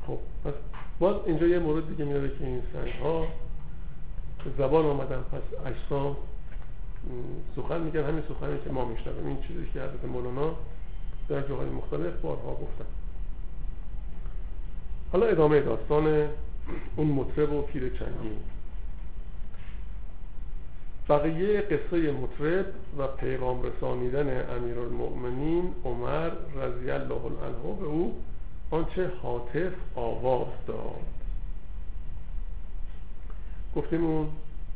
خب پس باز اینجا یه مورد دیگه میاره که این سنگ ها زبان آمدن، پس اجسام سخن میگن، همین سخنی که ما میشنویم. این چیزی که حضرت مولانا در جاهای مختلف بارها گفتن. حالا ادامه داستان اون مطرب و پیر چنگی. بقیه قصه مطرب و پیغام رسانیدن امیرالمؤمنین عمر رضی الله عنه به او آنچه هاتف آواز داد. گفتیم اون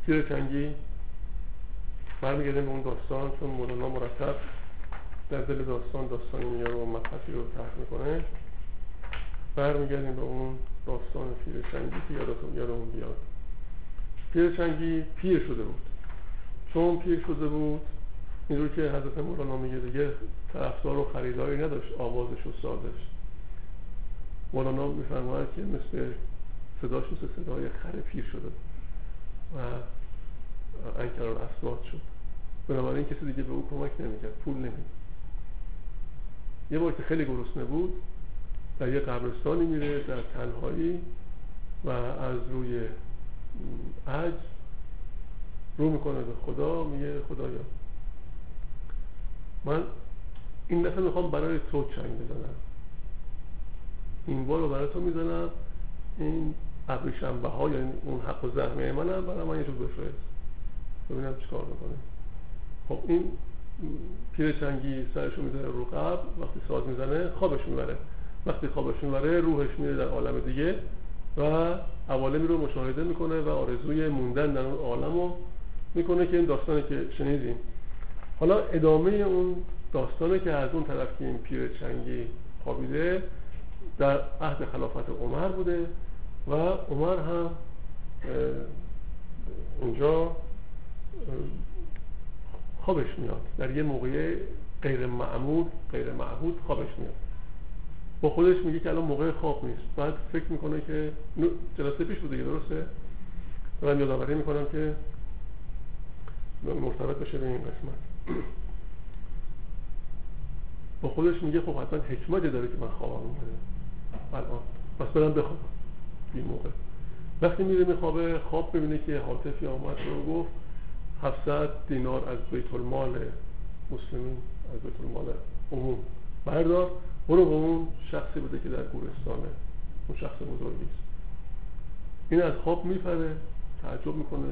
پیر چنگی، برمیگردیم اون داستان، چون مولانا مرتب در دل داستان داستانی میاره و مبحثی رو طرح میکنه. برمیگردیم به اون داستان پیر چنگی که یادتون یادمون بیاد. پیر چنگی پیر شده بود. چون پیر شده بود، اینجور که حضرت مولانا میگه دیگه طرفدار و خریداری نداشت آوازش و سازش. مولانا میفرماید که مثل صداش مثل صدای خر پیر شده و انکران اصوات شد. بنابراین کسی دیگه به او کمک نمیکرد، پول نمیکرد. یه بار که خیلی گرسنه بود، در یه قبرستانی میره در تنهایی و از روی عجز رو میکنه به خدا، میگه خدایا من این دفعه میخوام برای تو چنگ بزنم، این بار رو برای تو میزنم، این ابریشم بها یا یعنی اون حق و زحمه منم، برای من یه جور بفرست ببینم چیکار میکنه. خب این پیر چنگی سرشو میزنه رو قبر، وقتی ساز میزنه خوابش میبره، وقتی خوابش میبره روحش میره در عالم دیگه و عوالمی رو مشاهده میکنه و آرزوی موندن در اون عالم رو میکنه که این داستانی که شنیدیم. حالا ادامه اون داستانه که از اون طرف که این پیر چنگی خوابیده در عهد خلافت عمر بوده و عمر هم اونجا خوابش میاد، در یه موقع غیر معمول غیر معهود خوابش میاد. با خودش میگه که الان موقع خواب نیست. بعد فکر میکنه که جلسه پیش بوده، درسته؟ دارم یادآوری میکنم که مرتبط بشه به این قسمت. با خودش میگه خب حتما حکمتی داره که من خوابم اومده الان، پس برم بخوابم. این موقع وقتی میره میخوابه، خواب ببینه که هاتفی آمد رو گفت هفتصد دینار از بیت الماله مسلمین، از بیت الماله عموم بردار، برو به اون شخصی بده که در گورستانه، اون شخص بزرگیست. این از خواب میپره، تعجب میکنه،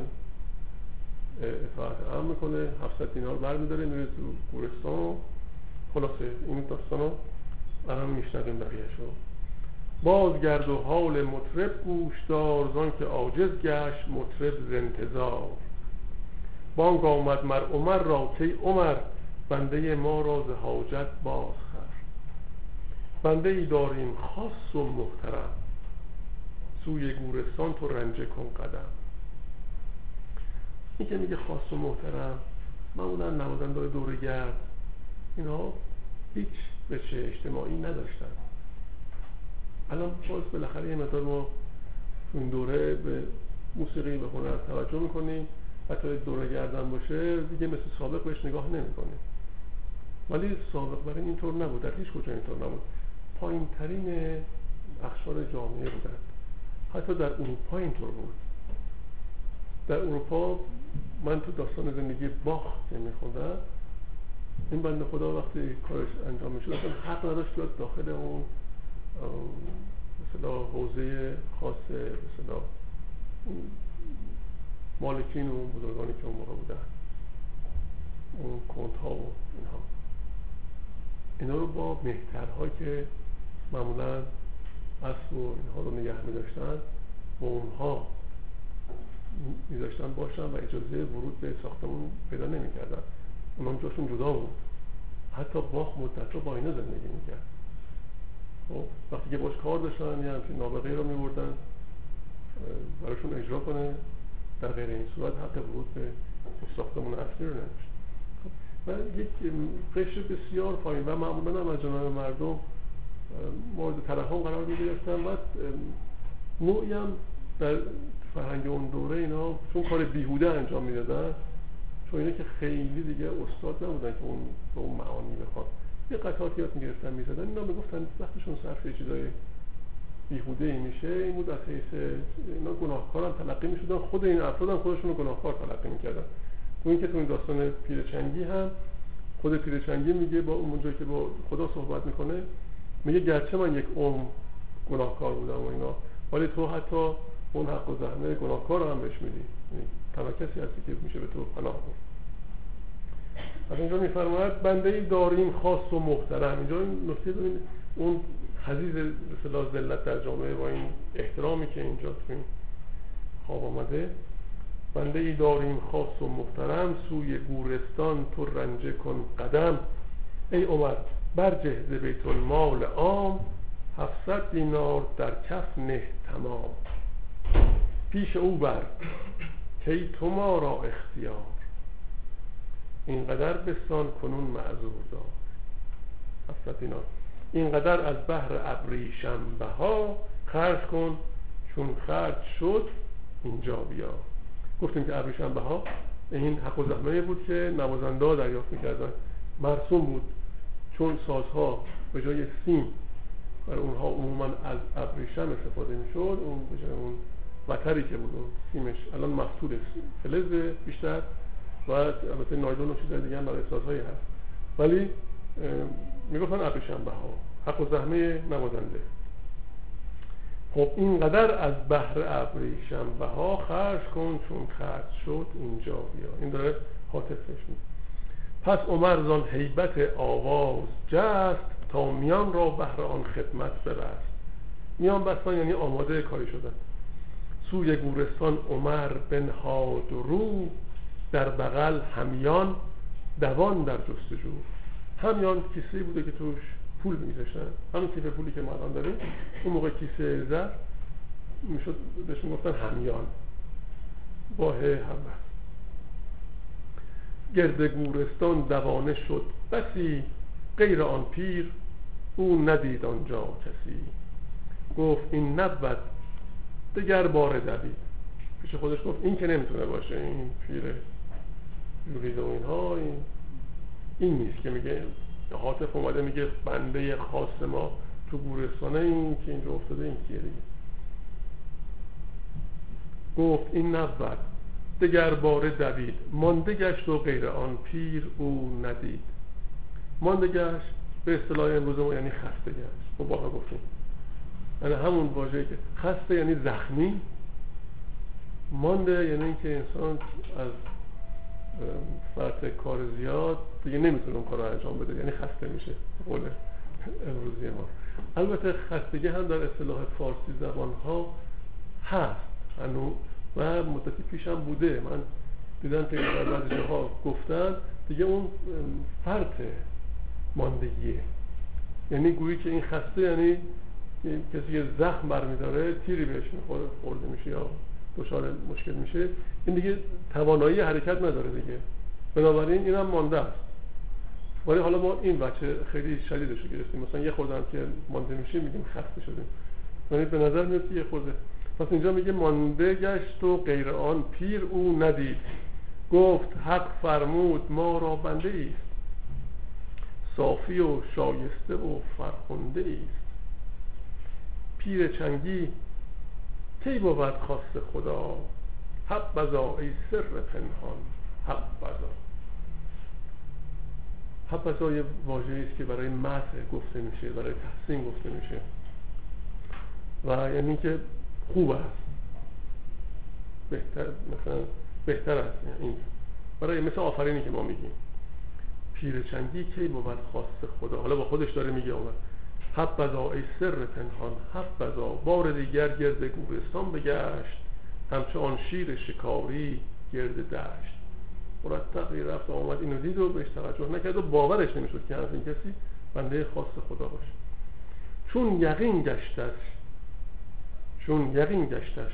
اطاعت امر میکنه، هفتصد دینار برمیداره میره تو گورستان. خلاصه این داستان رو الان میشنویم بقیه‌شو. بازگرد و حال مطرب گوشدار، زان که عاجز گشت مطرب ز انتظار. بانگ آمد مر عمر را که عمر، بنده ما را ز حاجت بازخر. بنده ای داریم خاص و محترم، سوی گورستان تو رنجه کن قدم. این که میگه خاص و محترم، معمولا نوازنده‌های دوره‌گرد اینها هیچ بچه اجتماعی نداشتن. الان باز بالاخره یه مقدار ما تو این دوره به موسیقی به هنر توجه میکنیم، حتی دوره‌گردم باشه دیگه مثل سابق بهش نگاه نمیکنیم. ولی سابق برای اینطور نبود، در هیچ کجا اینطور نبود. پایین ترین اقشار جامعه بودن. حتی در اروپا اینطور بود. در اروپا من تو داستان زندگی باخ که میخوندم، این بنده خدا وقتی کارش انجام میشد اصلا حق نداشت بیاد داخل اون مثلا حوزه خاص مثلا مالکین و بزرگانی که اون موقع بودن، اون کنت ها و اینها. اینا رو با مهترها که معمولا اصل و اینها رو نگه میداشتن و اونها میذاشتن باشن و اجازه ورود به ساختمون پیدا نمیکردن. اونام جاشون جدا بود. حتی باخ مدت رو با اینا زندگی میکرد. خب وقتی که باش کار داشتن یه همچین نابغه‌ای رو میبردن براشون اجرا کنه، در غیر این صورت حق ورود به ساختمون اصلی رو نداشت. و یک قشر بسیار پایین و معمولا هم از جناب مردم مورد ترحم قرار میگرفتن و نوعی هم در فرهنگ اون دوره اینا چون کار بیهوده انجام میدادن، چون اینا که خیلی دیگه استاد نبودن که اون به اون معانی بخواد، یه قطعاتیات میگرفتن میزدن. اینا میگفتن وقتشون صرف یه چیزای بیهوده ای میشه. این بود از حیث اینا گناهکارم تلقی میشدن، خود این افراد هم خودشون رو گناهکار تلقی میکردن. تو این که تو این داستان پیرچنگی هم خود پیرچنگی میگه با اونجا که با خدا صحبت میکنه، میگه گرچه من یک عمر گناهکار بودم و اینا، ولی تو حتی اون حق و زحمه گناهکار رو هم بهش میدی. تنها کسی هستی که میشه به تو پناه بود. از اینجا میفرماید بنده ای داریم خاص و محترم. اینجا نکته ببینید اون حضیض مثلا ذلت در جامعه با این احترامی که اینجا تو این خواب آمده. بنده ای داریم خاص و محترم، سوی گورستان تو رنجه کن قدم. ای عمر برجه ز بیت المال عام، هفتصد دینار در کف نه تمام. پیش او بر کی تو ما را اختیار، اینقدر بستان کنون معذور دار. هفتصد دینار اینقدر از بحر ابریشم بها، خرج کن چون خرج شد اینجا بیا. گفتیم که ابریشم بها این حق و زحمه بود که نوازنده ها دریافت میکردن. مرسوم بود چون سازها به جای سیم برای اونها عموما از ابریشم استفاده میشد. اون به جای اون وتری که بود سیمش الان مفتول فلزه بیشتر و البته نایلون و چیزهای دیگه هم برای سازهایی هست، ولی میگفتن ابریشم‌بها ها حق و زحمه نوازنده. خب اینقدر از بحر ابریشم‌بها خرج کن چون خرج شد اینجا بیا. این داره هاتفش میگه. پس عمر زان هیبت آواز جست، تا میان را بهر آن خدمت برست. میان بستن یعنی آماده کاری شدن. سوی گورستان عمر بنهاد رو، در بغل همیان دوان در جستجو. همیان کیسه بوده که توش پول میذاشتن، همون کیف پولی که ما الان داریم اون موقع کیسه زر میشد بهش میگفتن همیان. با ه همه گرد گورستان دوانه شد بسی، غیر آن پیر او ندید آنجا کسی. گفت این نبود دگر بار دوید. پیش خودش گفت این که نمیتونه باشه، این پیر یوریده و اینها این, این نیست که میگه هاتف اومده میگه بنده خاص ما تو گورستانه، این که اینجا افتاده این کیه دیگه. گفت این نبود دگر بار دوید، مانده گشت و غیر آن پیر او ندید. مانده گشت به اصطلاح امروز ما یعنی خسته گشت. ما باها گفتیم یعنی همون واژه‌ای که خسته یعنی زخمی، مانده یعنی اینکه انسان از فرط کار زیاد دیگه نمیتونه اون کار رو انجام بده، یعنی خسته میشه. قوله امروزی ما. البته خستگی هم در اصطلاح فارسی زبان ها هست هنوز و مدتی پیش هم بوده. من دیدم که در بعضی جاها گفتن دیگه اون فرط ماندگیه، یعنی گویی که این خسته یعنی کسی که زخم برمیداره تیری بهش میخوره خورده میشه یا دچار مشکل میشه، این دیگه توانایی حرکت نداره دیگه، بنابراین اینم مانده است. ولی حالا ما این بچه خیلی شدیدش رو گرفتیم، مثلا یه خورده هم که مانده میشه میگیم خسته شدیم، یعنی به نظر میاد یه خورده. پس اینجا میگه مانده گشت و غیر آن پیر او ندید، گفت حق فرمود ما را بنده ایست، صافی و شایسته و فرخنده ایست، پیر چنگی کی بود خواست خدا، حب بزا ای سر پنهان حب بزا. حب بزا یه واژه‌ای است که برای مدح گفته میشه، برای تحسین گفته میشه و یعنی که خوب است، بهتر، مثلا بهتر است، یعنی برای مثل آفرینی که ما میگیم پیر چنگی کی بود خواست خدا، حالا با خودش داره میگه اون حبذا ای سر پنهان حبذا، بار دیگر گرد گورستان بگشت، همچه آن شیر شکاری گرد دشت. مرتقی رفت و آمد اینو دید و بهش توجه نکرد و باورش نمیشد که از این کسی بنده خاص خدا باشه. چون یقین گشتش چون یقین گشتش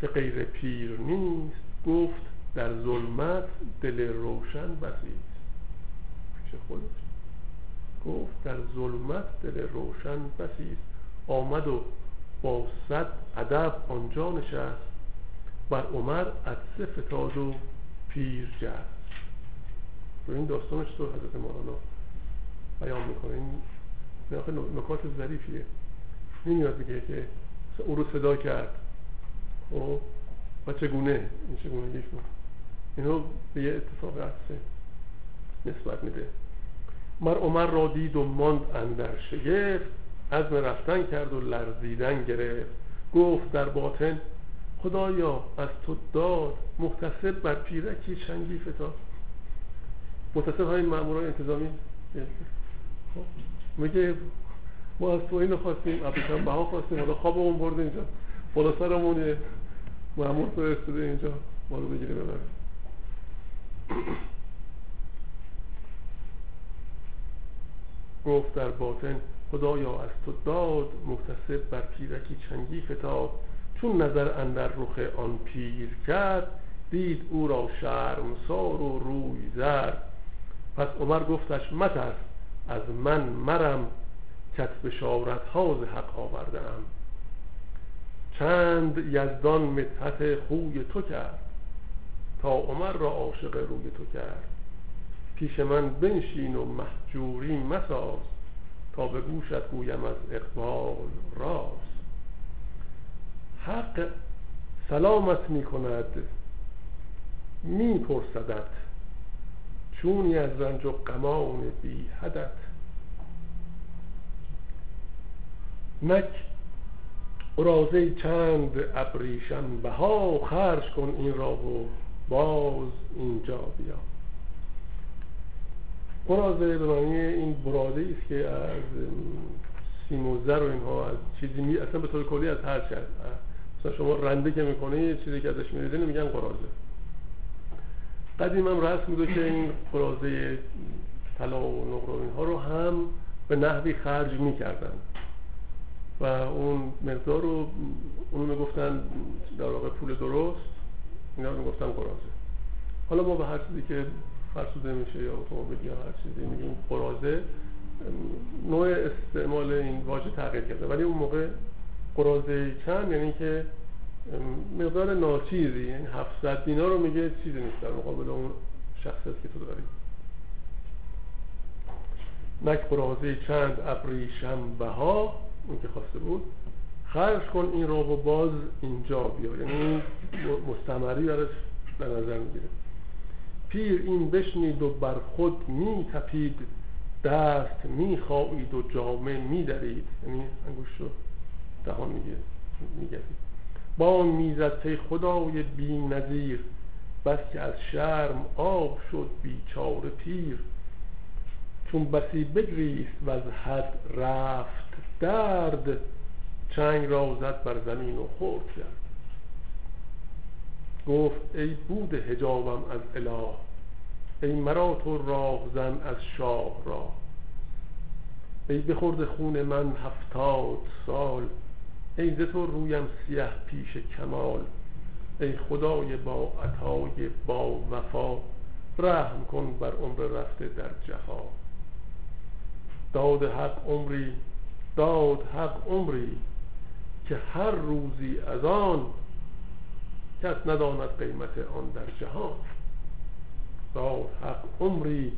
که غیر پیر نیست، گفت در ظلمت دل روشن بسیست پیش خودش، گفت در ظلمت دل روشن بسیز. آمد و با صد ادب آنجا نشست، بر عمر عطسه فتاد و پیر جست. تو این داستانش تو حضرت مولانا بیان میکنه، این نکات ظریفیه، نمیاد بگه که او رو صدا کرد او و چگونه این چگونه گیش بود، اینو به یه اتفاق عطسه نسبت میده. مر عمر را دید و ماند اندر شگفت، عزم رفتن کرد و لرزیدن گرفت، گفت در باطن خدایا از تو داد، محتسب بر پیرکی چنگی فتاد. محتسب های ماموران انتظامی میگه ما از تو اینو خواستیم، اپیشن بها خواستیم، حالا خوابمون برده اینجا، بالا سرمون مامور فرستاده اینجا ما رو بگیره ببره. گفت در باطن خدایا از تو داد، محتسب بر پیرکی چنگی فتاد. چون نظر اندر رخ آن پیر کرد، دید او را شرمسار و روی زرد. پس عمر گفتش مترس از من مرم، کت بشارت ها ز حق آوردم. چند یزدان مدحت خوی تو کرد، تا عمر را عاشق روی تو کرد. پیش من بنشین و محجوری مساز، تا به گوشت گویم از اقبال راز. حق سلامت می کند می پرسدت، چونی از رنج و غمان بی حدت. نک رازه چند ابریشم بها، خرج کن این را و باز اینجا بیا. برازه به معنی این براده است که از سیم و زر و اینها از چیزی می... اصلا به طور کلی از هر چیز، مثلا شما رنده که میکنه چیزی که ازش میریزه میگن برازه. قدیم هم رسم بوده که این برازه طلا و نقره و اینها رو هم به نحوی خرج میکردن و اون مقدار رو اونو میگفتن در واقع پول درست، اینا رو میگفتن برازه. حالا ما به هر چیزی که فرسوده میشه یا اتومبیل یا هر چیزی میگیم قرازه، نوع استعمال این واژه تغییر کرده، ولی اون موقع قرازه چند یعنی که مقدار ناچیزی، یعنی هفتصد دینار رو میگه چیزی نیست در مقابل اون شخصیت که تو داری. نک قرازه چند ابریشم بها، اون که خواسته بود، خرج کن این رو باز اینجا بیا، یعنی مستمری درش در نظر میگیره. پیر این بشنید و بر خود می تپید، دست می خواهید و جامه می درید، یعنی انگوش رو دهان می گرید. بانگ می زد که خدای بی نظیر، بس که از شرم آب شد بیچاره پیر. چون بسی بگریست و از حد رفت درد، چنگ را زد بر زمین و خورد کرد. گفت ای بود حجابم از اله، ای مرا تو راه زن از شاه را. ای بخورد خون من هفتاد سال، ای ز تو رویم سیه پیش کمال. ای خدای با عطای با وفا، رحم کن بر عمر رفته در جفا. داد حق عمری داد حق عمری که هر روزی از آن، کس نداند قیمت آن در جهان. داد حق عمری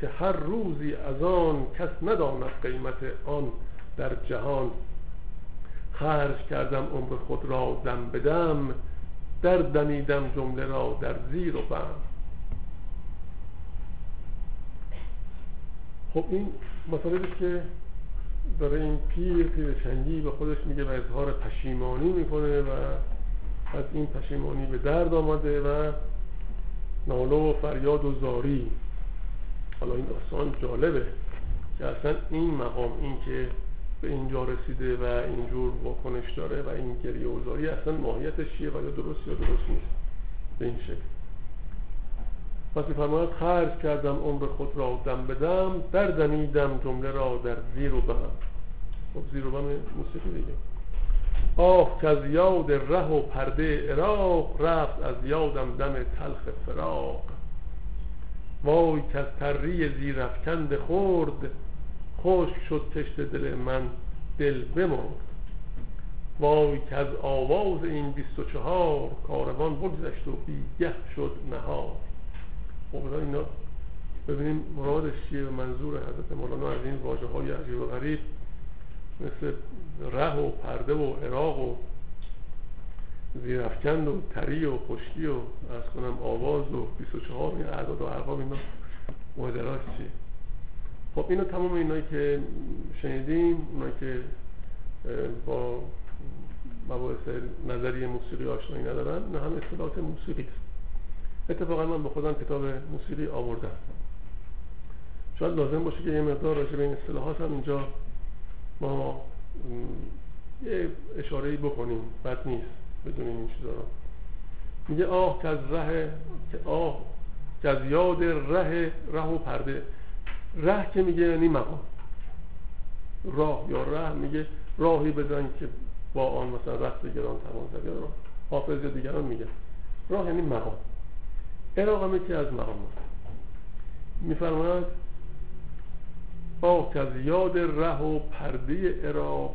که هر روزی از آن، کس نداند قیمت آن در جهان. خرج کردم عمر خود را دم بدم، در دمیدم جمله را در زیر و بم. خب این مسائلی که داره این پیر پیرشنگی به خودش میگه و اظهار پشیمانی میکنه و از این پشیمانی به درد آمده و ناله و فریاد و زاری. حالا این داستان جالبه که اصلا این مقام، این که به اینجا رسیده و اینجور واکنش داره و این گریه و زاری اصلا ماهیتش چیه و یا درست یا درست نیست به این شکل. پس می‌فرماید خرج کردم عمر خود را دم بدم، در دمیدم جمله را در زیر و بم. خب زیر و بم موسیقی دیگه. آه که از یاد ره و پرده عراق، رفت از یادم دم تلخ فراق. وای که از تری زیرفکند خورد، خشک شد کشت دل من دل بمرد. وای که از آواز این بیست و چهار، کاروان بگذشت و بیگه شد نهار. خب اینا ببینیم مرادش چیه، منظور حضرت مولانا از این واژه‌های عجیب و غریب مثل ره و پرده و عراق و زیرفکند و تری و خشکی و از کنم آواز و بیست و چهار این اعداد و ارقام، اینا معادلات چیه. خب اینا تمام اینایی که شنیدیم، اونایی که با مباحث نظری موسیقی آشنایی ندارن، نه هم اصطلاحات موسیقی است. اتفاقا من به خودم کتاب موسیقی آوردم، شاید لازم باشه که یه مقدار راجع به این اصطلاحات هم اینجا ما یه اشاره‌ای بکنیم، بد نیست بدونیم این چیزا رو. میگه آه که از ره، آه که از یاد ره، ره و پرده. ره که میگه یعنی مقام، راه یا ره. میگه راهی بزن که با آن مثلا رخت گران توان زد، یا راه حافظ یا دیگران میگه راه یعنی مقام. عراق هم یکی از مقام هست. میفرماند آه که از یاد ره و پرده عراق،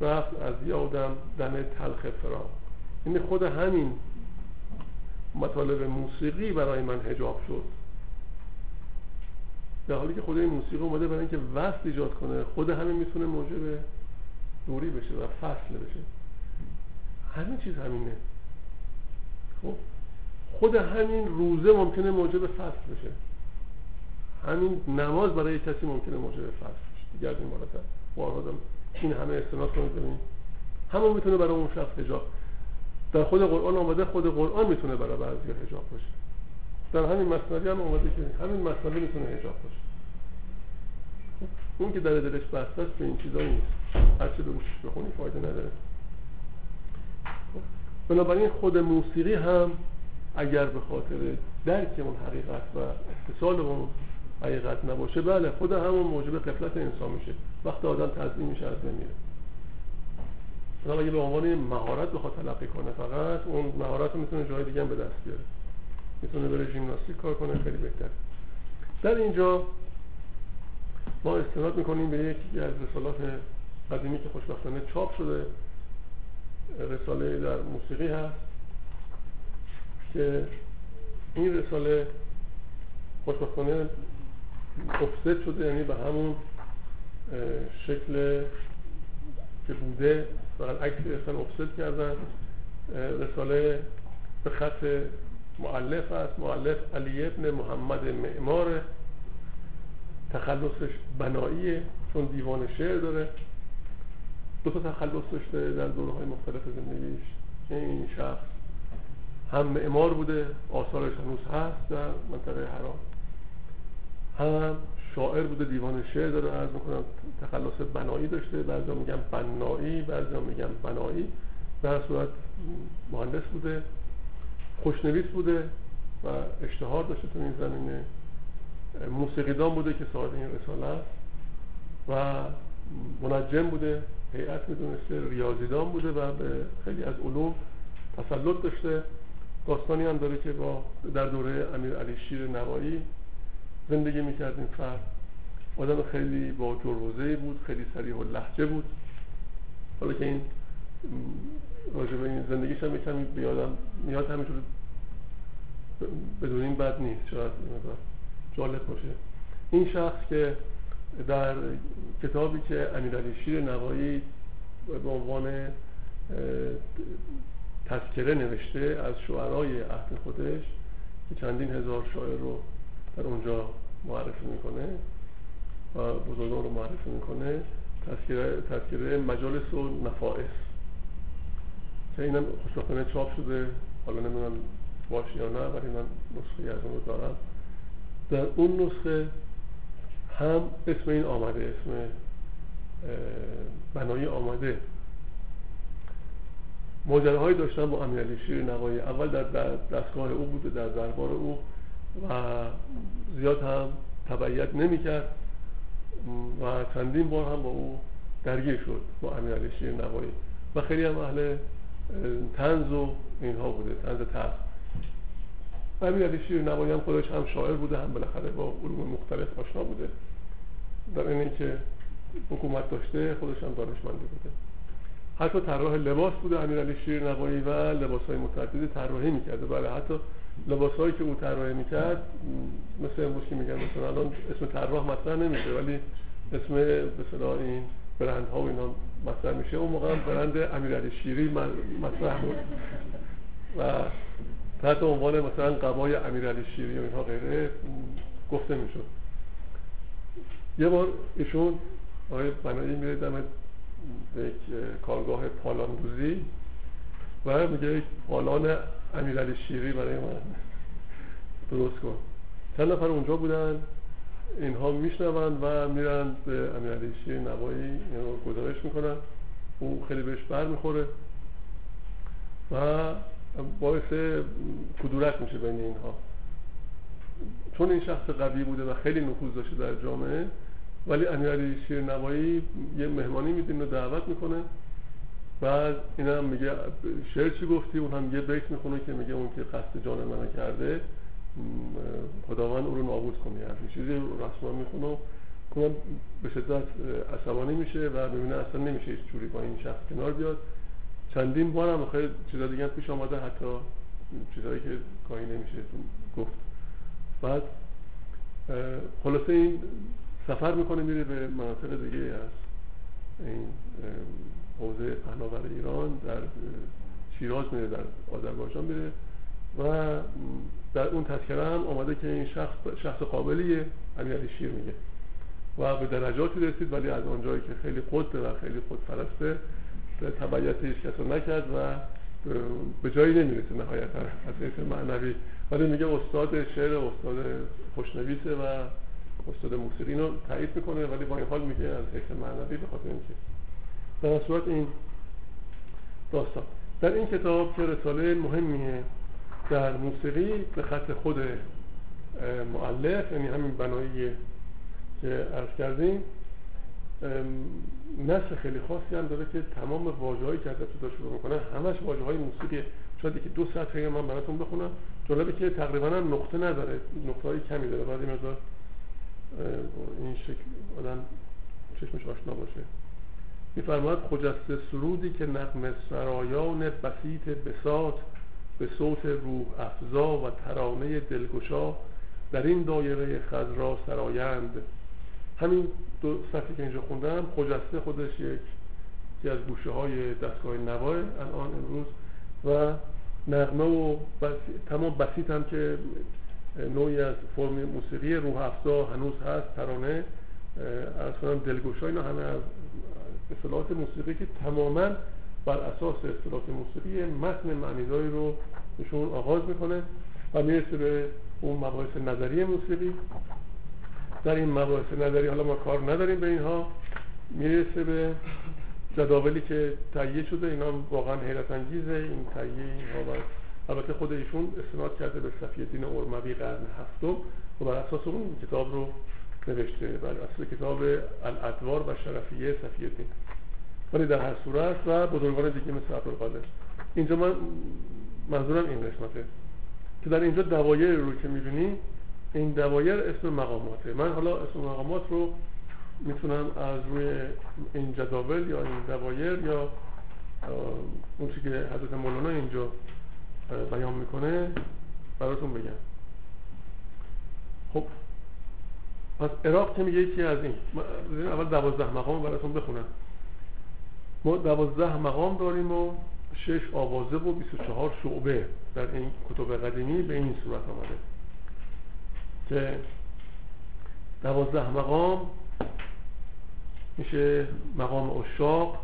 رفت از یادم دم تلخ فراق. یعنی خود همین مطالب موسیقی برای من حجاب شد، در حالی که خود این موسیقی اومده برای اینکه وصل ایجاد کنه، خود همین میتونه موجب دوری بشه و فصل بشه. همین چیز همینه. خب خود همین روزه ممکنه موجب فصل بشه، همین نماز برای کسی ممکنه موجب فصل بشه. دیگه از این بالاتر واردم این همه استناد کنید، ببینید همون میتونه برای اون شخص حجاب. در خود قرآن آمده خود قرآن میتونه برای بعضی حجاب باشه، در همین مثنوی هم اومده که همین مثنوی میتونه حجاب باشه. اون که در دلش بسته است به این چیزا نیست، هر چه روش بخونی فایده نداره. بنابراین خود موسیقی هم اگر به خاطر درکمون حقیقت و اتصالمون حقیقت نباشه، بله خود همون موجب غفلت انسان میشه، وقتی آدم تضمین میشه از بمیره. مثلا اگه به عنوان مهارت بخواد تلقی کنه، فقط اون مهارت رو میتونه جای دیگه هم به دست بیاره، میتونه برای ژیمناستیک کار کنه، خیلی بهتر. در اینجا ما استناد میکنیم به یکی از رسالات قدیمی که خوشبختانه چاپ شده، رساله در موسیقی هست که این رساله خوشبختانه افسد شده، یعنی به همون شکل که بوده فقط عکس اصلا افسد کردن. رساله به خط مؤلف است، مؤلف علی بن محمد معماره، تخلصش بناییه چون دیوان شعر داره. دو تا تخلص داشته در دوره‌های مختلف زندگیش. این شخص هم معمار بوده، آثارش هنوز هست در منطقه حرا، هم شاعر بوده، دیوان شعر داره، عرض میکنم تخلص بنایی داشته، بعضیا میگن بنایی، بعضیا میگن بنایی، به هر صورت مهندس بوده، خوشنویس بوده و اشتهار داشته تو این زمینه، موسیقیدان بوده که صاحب این رساله است و منجم بوده، هیئت میدونسته، ریاضیدان بوده و به خیلی از علوم تسلط داشته. داستانی هم داره که با در دوره امیر علی شیر نوایی زندگی میکرد این فرد. آدم خیلی با جروزه‌ای بود، خیلی صریح و لهجه بود. حالا که این راجع به این زندگیش هم یکم بیادم میاد، همینجور بدون این بد نیست، شاید جالب باشه. این شخص که در کتابی که امیرعلی شیر نوایی به عنوان تذکره نوشته از شعرهای عهد خودش که چندین هزار شاعر رو در اونجا معرفی میکنه و بزرگان رو معرفی میکنه، تذکره, تذکره مجالس و نفائس که اینم خوشبختانه چاپ شده، حالا نمیدونم باشه یا نه، ولی من نسخه از اون رو دارم. در اون نسخه هم اسم این آمده، اسم بنایی آمده. ماجراهایی داشتن با امیرعلی شیر نوایی، اول در دستگاه او بوده، در دربار او و زیاد هم تبعیت نمی‌کرد و چندین بار هم با او درگیر شد، با امیرعلی شیر نوایی، و خیلی هم اهل طنز و اینها بوده، طنز تلخ. امیرعلی شیر نوایی هم خودش هم شاعر بوده، هم بالاخره با علوم مختلف آشنا بوده، در اینی که حکومت داشته خودش هم دانشمند بوده. حتی طراح لباس بوده امیرعلی شیر نوایی و لباس‌های متعددی طراحی می‌کرده. بله، حتی لباس‌هایی که او طراحی می‌کرد، مثلا امروز که میگن مثلا الان اسم طراح مطرح نمیشه، ولی اسم به اصطلاح این برندها و اینا مطرح میشه. اون موقع هم برند امیرعلی شیری مطرح بود و تحت عنوان مثلا قبای امیرعلی شیری و اینها غیره گفته میشد. یه بار ایشون آقای بنایی میره دم یک کارگاه پالاندوزی و میگه یک پالان امیرعلی شیری برای من درست کن. چند نفر اونجا بودن، اینها میشنون و میرن به امیرعلی شیر نوایی اینو گزارش میکنن. او خیلی بهش بر میخوره و باعث کدورت میشه بین اینها، چون این شخص قوی بوده و خیلی نفوذ داشته در جامعه. ولی امیرعلی شیر نوایی یه مهمانی میدین و دعوت میکنه، بعد این هم میگه شعر چی گفتی؟ اون هم یه بیت میخونه که میگه اون که قصد جان منو کرده خداوند او رو نابود کنه. یه چیزی رسما میخونه و به شدت عصبانی میشه و ببینه اصلا نمیشه هیچ جوری با این شخص کنار بیاد. چندین بار هم خیلی چیزا دیگه پیش اومده، حتی چیزایی که کاری نمیشه گفت. بعد خلاصه این سفر میکنه، میره به مناطق دیگه از این حوزه پهناور ایران، در شیراز میره، در آذربایجان میره و در اون تذکره هم آمده که این شخص شخص قابلیه، امیرعلی شیر میگه، و به درجاتی رسید. ولی از آنجایی که خیلی خود و خیلی خودپرسته، تبعیت هیچ کس رو نکرد و به جایی نمیرسه نهایتا از حیث معنوی. ولی میگه استاد شعر، استاد خوشنویسه و استاد موسیقی رو تایید میکنه، ولی با این حال میگه از حیث معنوی به خاطر اینکه در صورت این داستان در این کتاب که رساله مهمیه در موسیقی به خط خود مؤلف، یعنی همین بنایی که عرض کردیم، نسل خیلی خاصی هم داره که تمام واژه‌هایی که از ابتدا شروع میکنه همش واژه‌های موسیقیه. شاید یکی دو سطحی من براتون بخونم، جالبه که تقریبا هم نقطه نداره، نقطه‌های کمی داره، بعد این مقدار این شکل آدم چشمش آشنا باشه. می‌فرماید خجسته سرودی که نغمه سرایان بسیط بساط به صوت روح افزا و ترانه دلگشا در این دایره خضرا سرایند. همین دو صفحه که اینجا خوندم، خجسته خودش یکی از گوشه های دستگاه نوای الان امروز و نغمه و بس... تمام بسیط هم که نوعی از فرم موسیقی، روح افزا هنوز هست، ترانه، از کنم دلگوش، اینا همه از اصطلاحات موسیقی که تماماً بر اساس اصطلاحات موسیقی متن معنیداری رو بهشون آغاز میکنه و میرسه به اون مباحث نظری موسیقی در این مباحث نظری، حالا ما کار نداریم به اینها، میرسه به جداولی که تهیه شده. اینا واقعا حیرت انگیزه این تهیه اینها. البته خود ایشون استناد کرده به صفی‌الدین ارموی قرن هفتم و بر اساس اون کتاب رو نوشته، بر اساس کتاب الادوار و شرفیه صفی‌الدین، ولی در هر صورت و بزرگان دیگه مثل عبدالقادر. اینجا من منظورم این قسمته که در اینجا دوایر رو که می‌بینی، این دوایر اسم مقاماته. من حالا اسم مقامات رو میتونم از روی این جداول یا این دوایر یا اون چیزی که حضرت مولانا اینجا بیان میکنه براتون بگم. خب پس عراق که میگه یکی از این، اول دوازده مقام براتون بخونم. ما دوازده مقام داریم و شش آوازه و بیست و چهار شعبه در این کتب قدیمی به این صورت آمده که دوازده مقام میشه مقام عشاق،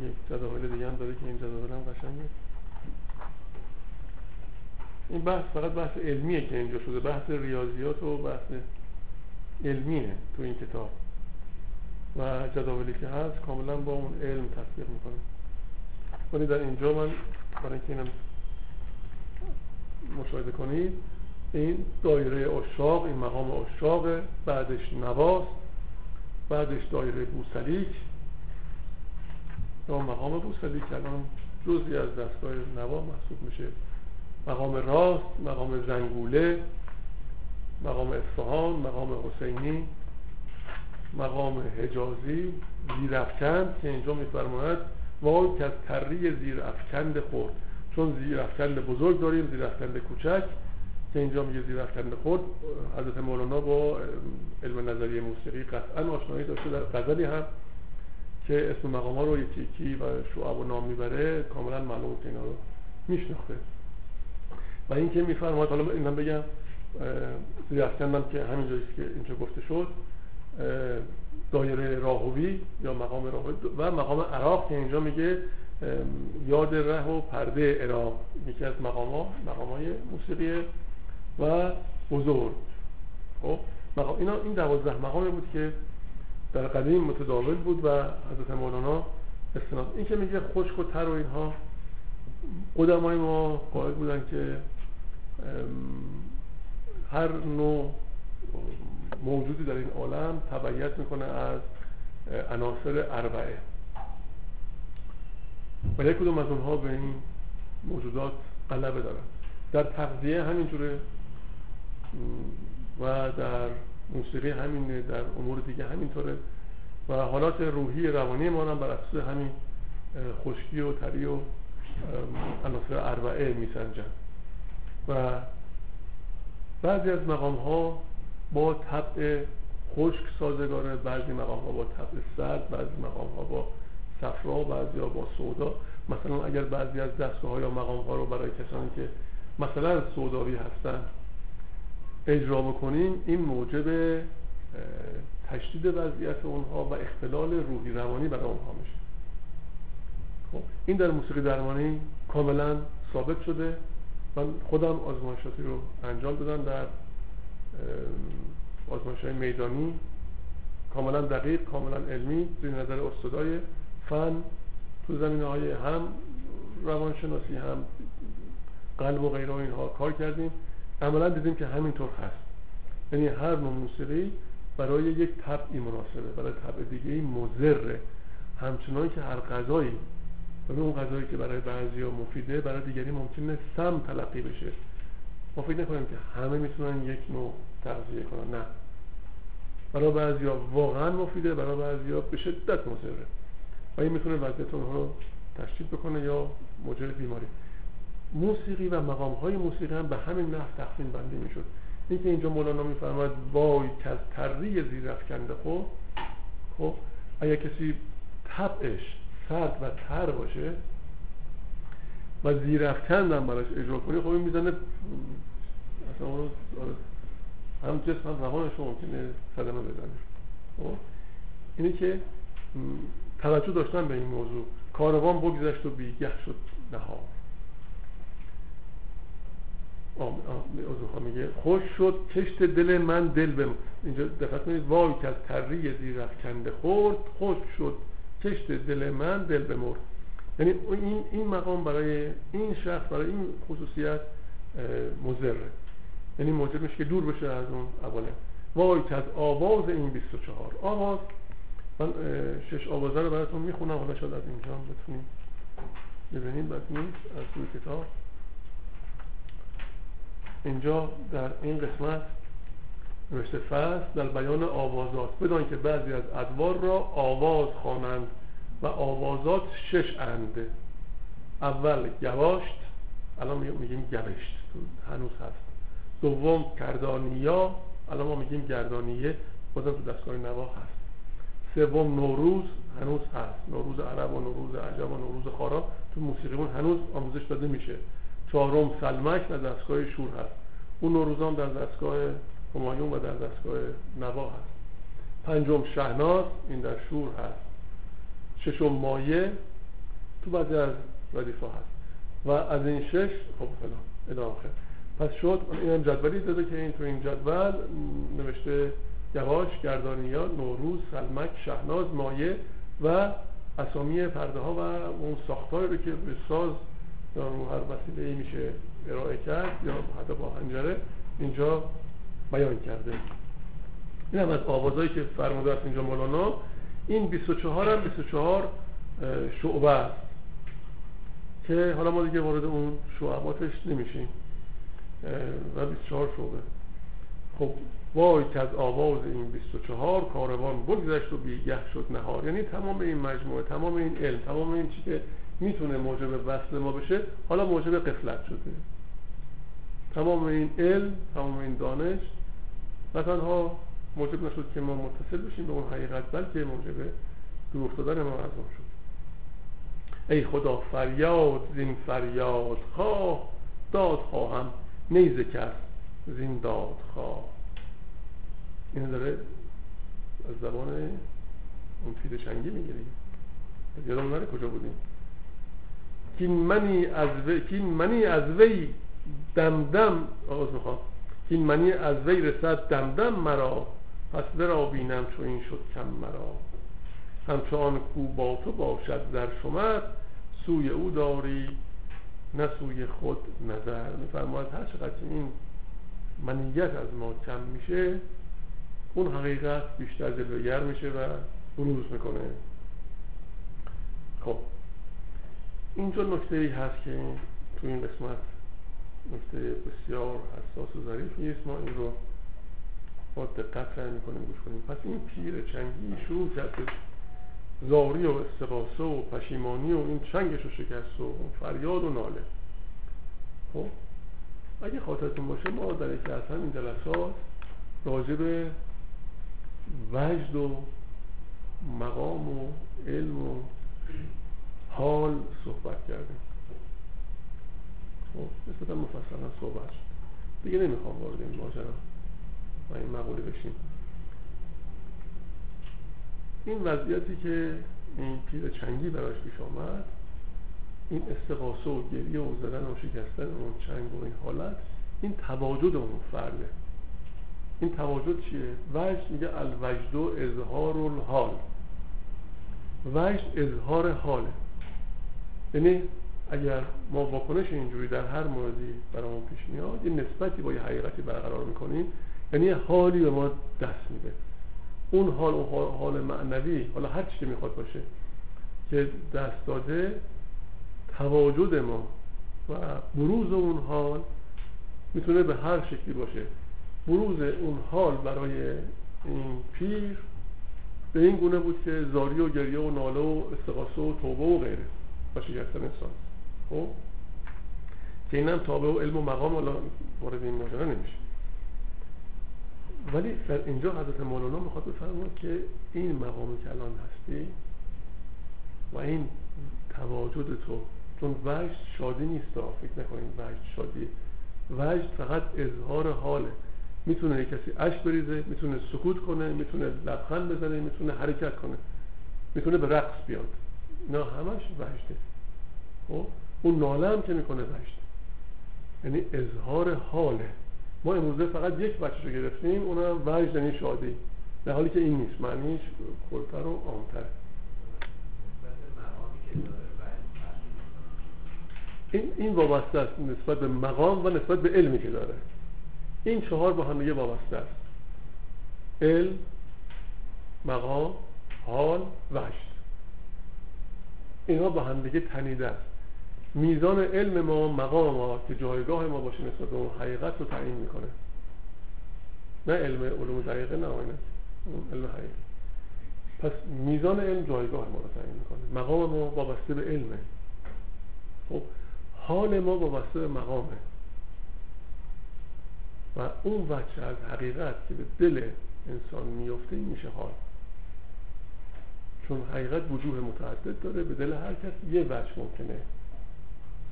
یک جداول دیگه هم داره که این جداول هم قشنگه. این بحث فقط بحث علمیه که اینجا شده، بحث ریاضیات و بحث علمیه تو این کتاب و جداولی که هست کاملا با اون علم تطبیق میکنه. ولی در اینجا من برای اینکه اینم مشاهده کنید، این دایره عشاق، این مقام عشاق، بعدش نواس، بعدش دایره بوسلیک. اون مقام بوسلیک الان جزئی از دستگاه نوا محسوب میشه. مقام راست، مقام زنگوله، مقام اصفهان، مقام حسینی، مقام حجازی، زیرافکند که اینجا میفرماید وای که از تری زیرافکند خورد، چون زیرافکند بزرگ داریم، زیرافکند کوچک که اینجا میگه زیرافکند خورد. حضرت مولانا با علم نظری موسیقی قطعا آشنایی داشته، در غزلی هم که اسم مقام ها رو یکی یکی و شعب و نام میبره کاملا معلوم که اینا رو میشناخته. و این که میفرماید، حالا این هم بگم زیرافکندم که همین جاییست که اینجا گفته شد، دایره راهوی یا مقام راهوی و مقام عراق که اینجا میگه یاد ره و پرده عراق، یکی از مقام ها مقام های موسیقیه و بزرگ. خب این این دوازده مقامی بود که در قدیم متداول بود و حضرت مولانا استناد. این که میگه خشک و تر و اینها، قدمای ما قائل بودن که هر نوع موجودی در این عالم تبعیت میکنه از عناصر اربعه و یک کدوم از اونها به این موجودات غلبه دارن. در تغذیه همینجوره و در موسیقی همینه، در امور دیگه همینطوره و حالات روحی روانی ما هم بر اساس همین خشکی و تری و عناصر اربعه میسنجن. و بعضی از مقام ها با طبع خشک سازگاره، بعضی مقام ها با طبع سرد، بعضی مقام ها با صفرا، بعضی ها با سودا. مثلا اگر بعضی از دستگاه ها یا مقام ها رو برای کسانی که مثلا سوداوی هستن اجرا بکنیم، این موجب تشدید وضعیت اونها و اختلال روحی روانی برای اونها میشه. خب این در موسیقی درمانی کاملا ثابت شده. من خودم آزمایشاتی رو انجام دادم، در آزمایش‌های میدانی کاملا دقیق، کاملا علمی، زیر نظر استادای فن تو زمینه‌های هم روانشناسی هم قلب و غیره اینها کار کردیم. عملا دیدیم که همینطور هست، یعنی هر نوع موسیقی برای یک طبعی مناسبه، برای طبع دیگه‌ای مضره. همچنان که هر غذایی، یعنی اون غذایی که برای بعضیا مفیده برای دیگری ممکنه سم تلقی بشه. ما فکر نکنیم که همه میتونن یک نوع تغذیه کنن، نه، برای بعضیا واقعا مفیده، برای بعضیا به شدت مضره و این میتونه وضعیت اونها رو تشدید بکنه یا موجب بیماری. موسیقی و مقام های موسیقی هم به همین نحو تقسیم بندی میشد. اینکه اینجا مولانا میفرماید وای که از تری زیرافکنده خورد، خب اگه کسی طبعش سرد و تر باشه و زیرافکند هم براش اجرا کنی، خب این میزنه اصلا اون رو هم جسم هم روانش رو ممکنه صدمه بزنه. اینه که توجه داشتن به این موضوع. کاروان بگذشت و بیگه شد نهار. آزوخا میگه خوش شد کشت دل من دل به من. اینجا دقت کنید، وای که از تری زیرکنده خورد، خوش شد کشت دل من دل به مرد. یعنی این این مقام برای این شخص، برای این خصوصیت مضره، یعنی موجب میشه که دور بشه از اون اوله. وای که از آواز این بیست و چهار آواز. من شش آوازه رو براتون میخونم، حالا شاید از اینجا هم بتونیم ببینید. بس نیست از توی کتاب اینجا در این قسمت نوشته فصل در بیان آوازات، بدان که بعضی از ادوار را آواز خوانند و آوازات شش اند. اول گواشت، الان میگیم گوشت، هنوز هست. دوم کردانیا، الان ما میگیم گردانیه، بازم تو دستگاه نوا هست. سوم نوروز، هنوز هست. نوروز عرب و نوروز عجم و نوروز خارا تو موسیقیمون هنوز آموزش داده میشه. چهارم سلمک در دستگاه شور هست، اون نوروزام در دستگاه همایون و در دستگاه نوا هست. پنجم شهناز، این در شور هست. ششم مایه تو بعضی از ردیفا هست. و از این شش خب فلان ادامه خیلی. پس شد اینم جدولی داده که این تو این جدول نوشته گواش، گردانیا، نوروز، سلمک، شهناز، مایه و اسامی پرده ها و اون ساختهایی رو که به ساز یا هر وسیله‌ای میشه ارائه کرد یا حتی با خنجره اینجا بیان کرده. این هم از آوازهایی که فرموده است اینجا مولانا. این بیست و چهار هم بیست و چهار شعبه است که حالا ما دیگه وارد اون شعباتش نمیشیم و بیست و چهار شعبه. خب وای که از آواز این بیست و چهار کاروان بگذشت و بیگه شد نهار. یعنی تمام این مجموعه، تمام این علم، تمام این چی که میتونه موجب وصل ما بشه حالا موجب قفلت شده. تمام این علم، تمام این دانش نه تنها موجب نشد که ما متصل بشیم به اون حقیقت، بلکه موجب دور افتادن ما از اون شد. ای خدا فریاد زین فریاد خواه، داد خواهم نیزه کس زین داد خواه. این داره از زبان اون فیده شنگی میگیری، یادم نره کجا بودیم. کین منی از وی کین منی از وی دمدم آغاز میخوام. کین منی از وی رسد دمدم مرا، پس برا بینم چو این شد کم مرا. همچنان کو با تو باشد در شمد، سوی او داری نه سوی خود نظر. میفرماید هر چقدر این منیت از ما کم میشه اون حقیقت بیشتر جلوگر میشه و بروز میکنه. خب اینجا نکته ای هست که تو این قسمت نکته بسیار حساس و ظریفی است. ما این رو با دقت سعی میکنیم گوش کنیم. پس این پیر چنگی شروع کرد زاری و استغاثه و پشیمانی و این چنگش رو شکست و فریاد و ناله. خب اگه خاطرتون باشه ما در یکی از همین جلسات راجع به وجد و مقام و علم و حال صحبت کردیم. خب نسبتا مفصلا صحبت شد، دیگه نمیخوام وارد این ماجرا و این مقوله بشیم. این وضعیتی که این پیر چنگی براش پیش آمد، این استغاثه و گریه و زدن و شکستن اون چنگ و این حالت، این تواجد اون فرده. این تواجد چیه؟ وجد میگه الوجد و اظهار الحال. وجد اظهار حاله، یعنی اگر ما واکنش اینجوری در هر موردی برامون پیش میاد یه نسبتی با یه حقیقتی برقرار میکنیم، یعنی حالی به ما دست میده. اون حال و حال معنوی، حالا هر چی که میخواد باشه که دست داده، تواجد ما و بروز اون حال میتونه به هر شکلی باشه. بروز اون حال برای این پیر به این گونه بود که زاری و گریه و ناله و استغاثه و توبه و غیره و شکستن انسان. خب که این هم تابع و علم و مقام الان وارد این ماجرا نمیشه، ولی در اینجا حضرت مولانا میخواد بفرماید که این مقامی که الان هستی و این تواجد تو، چون وجد شادی نیست، فکر نکنید وجد شادی. وجد فقط اظهار حاله. میتونه کسی اشک بریزه، میتونه سکوت کنه، میتونه لبخند بزنه، میتونه حرکت کنه. میکنه به رقص بیاد. نه همش وجده. خب اون ناله هم که میکنه وجده، یعنی اظهار حاله. ما امروزه فقط یک بچه رو گرفتیم، اونم وجد، یعنی شادی، در حالی که این نیست، معنیش کلتر و عام‌تره. این این وابسته است نسبت به مقام و نسبت به علمی که داره. این چهار با هم دیگه وابسته است: علم، مقام، حال، وجد. اینها با هم دیگه تنیده است. میزان علم ما، مقام ما که جایگاه ما باشه نسبت به اون حقیقت رو تعیین میکنه. نه علم علوم دقیقه، نه آینه، علم حقیقت. پس میزان علم جایگاه ما رو تعیین میکنه. مقام ما وابسته به علمه. خب حال ما وابسته به مقامه. و اون وجه از حقیقت که به دل انسان میفته میشه حال. چون حقیقت وجوه متعدد داره، به دل هر کس یه وجه ممکنه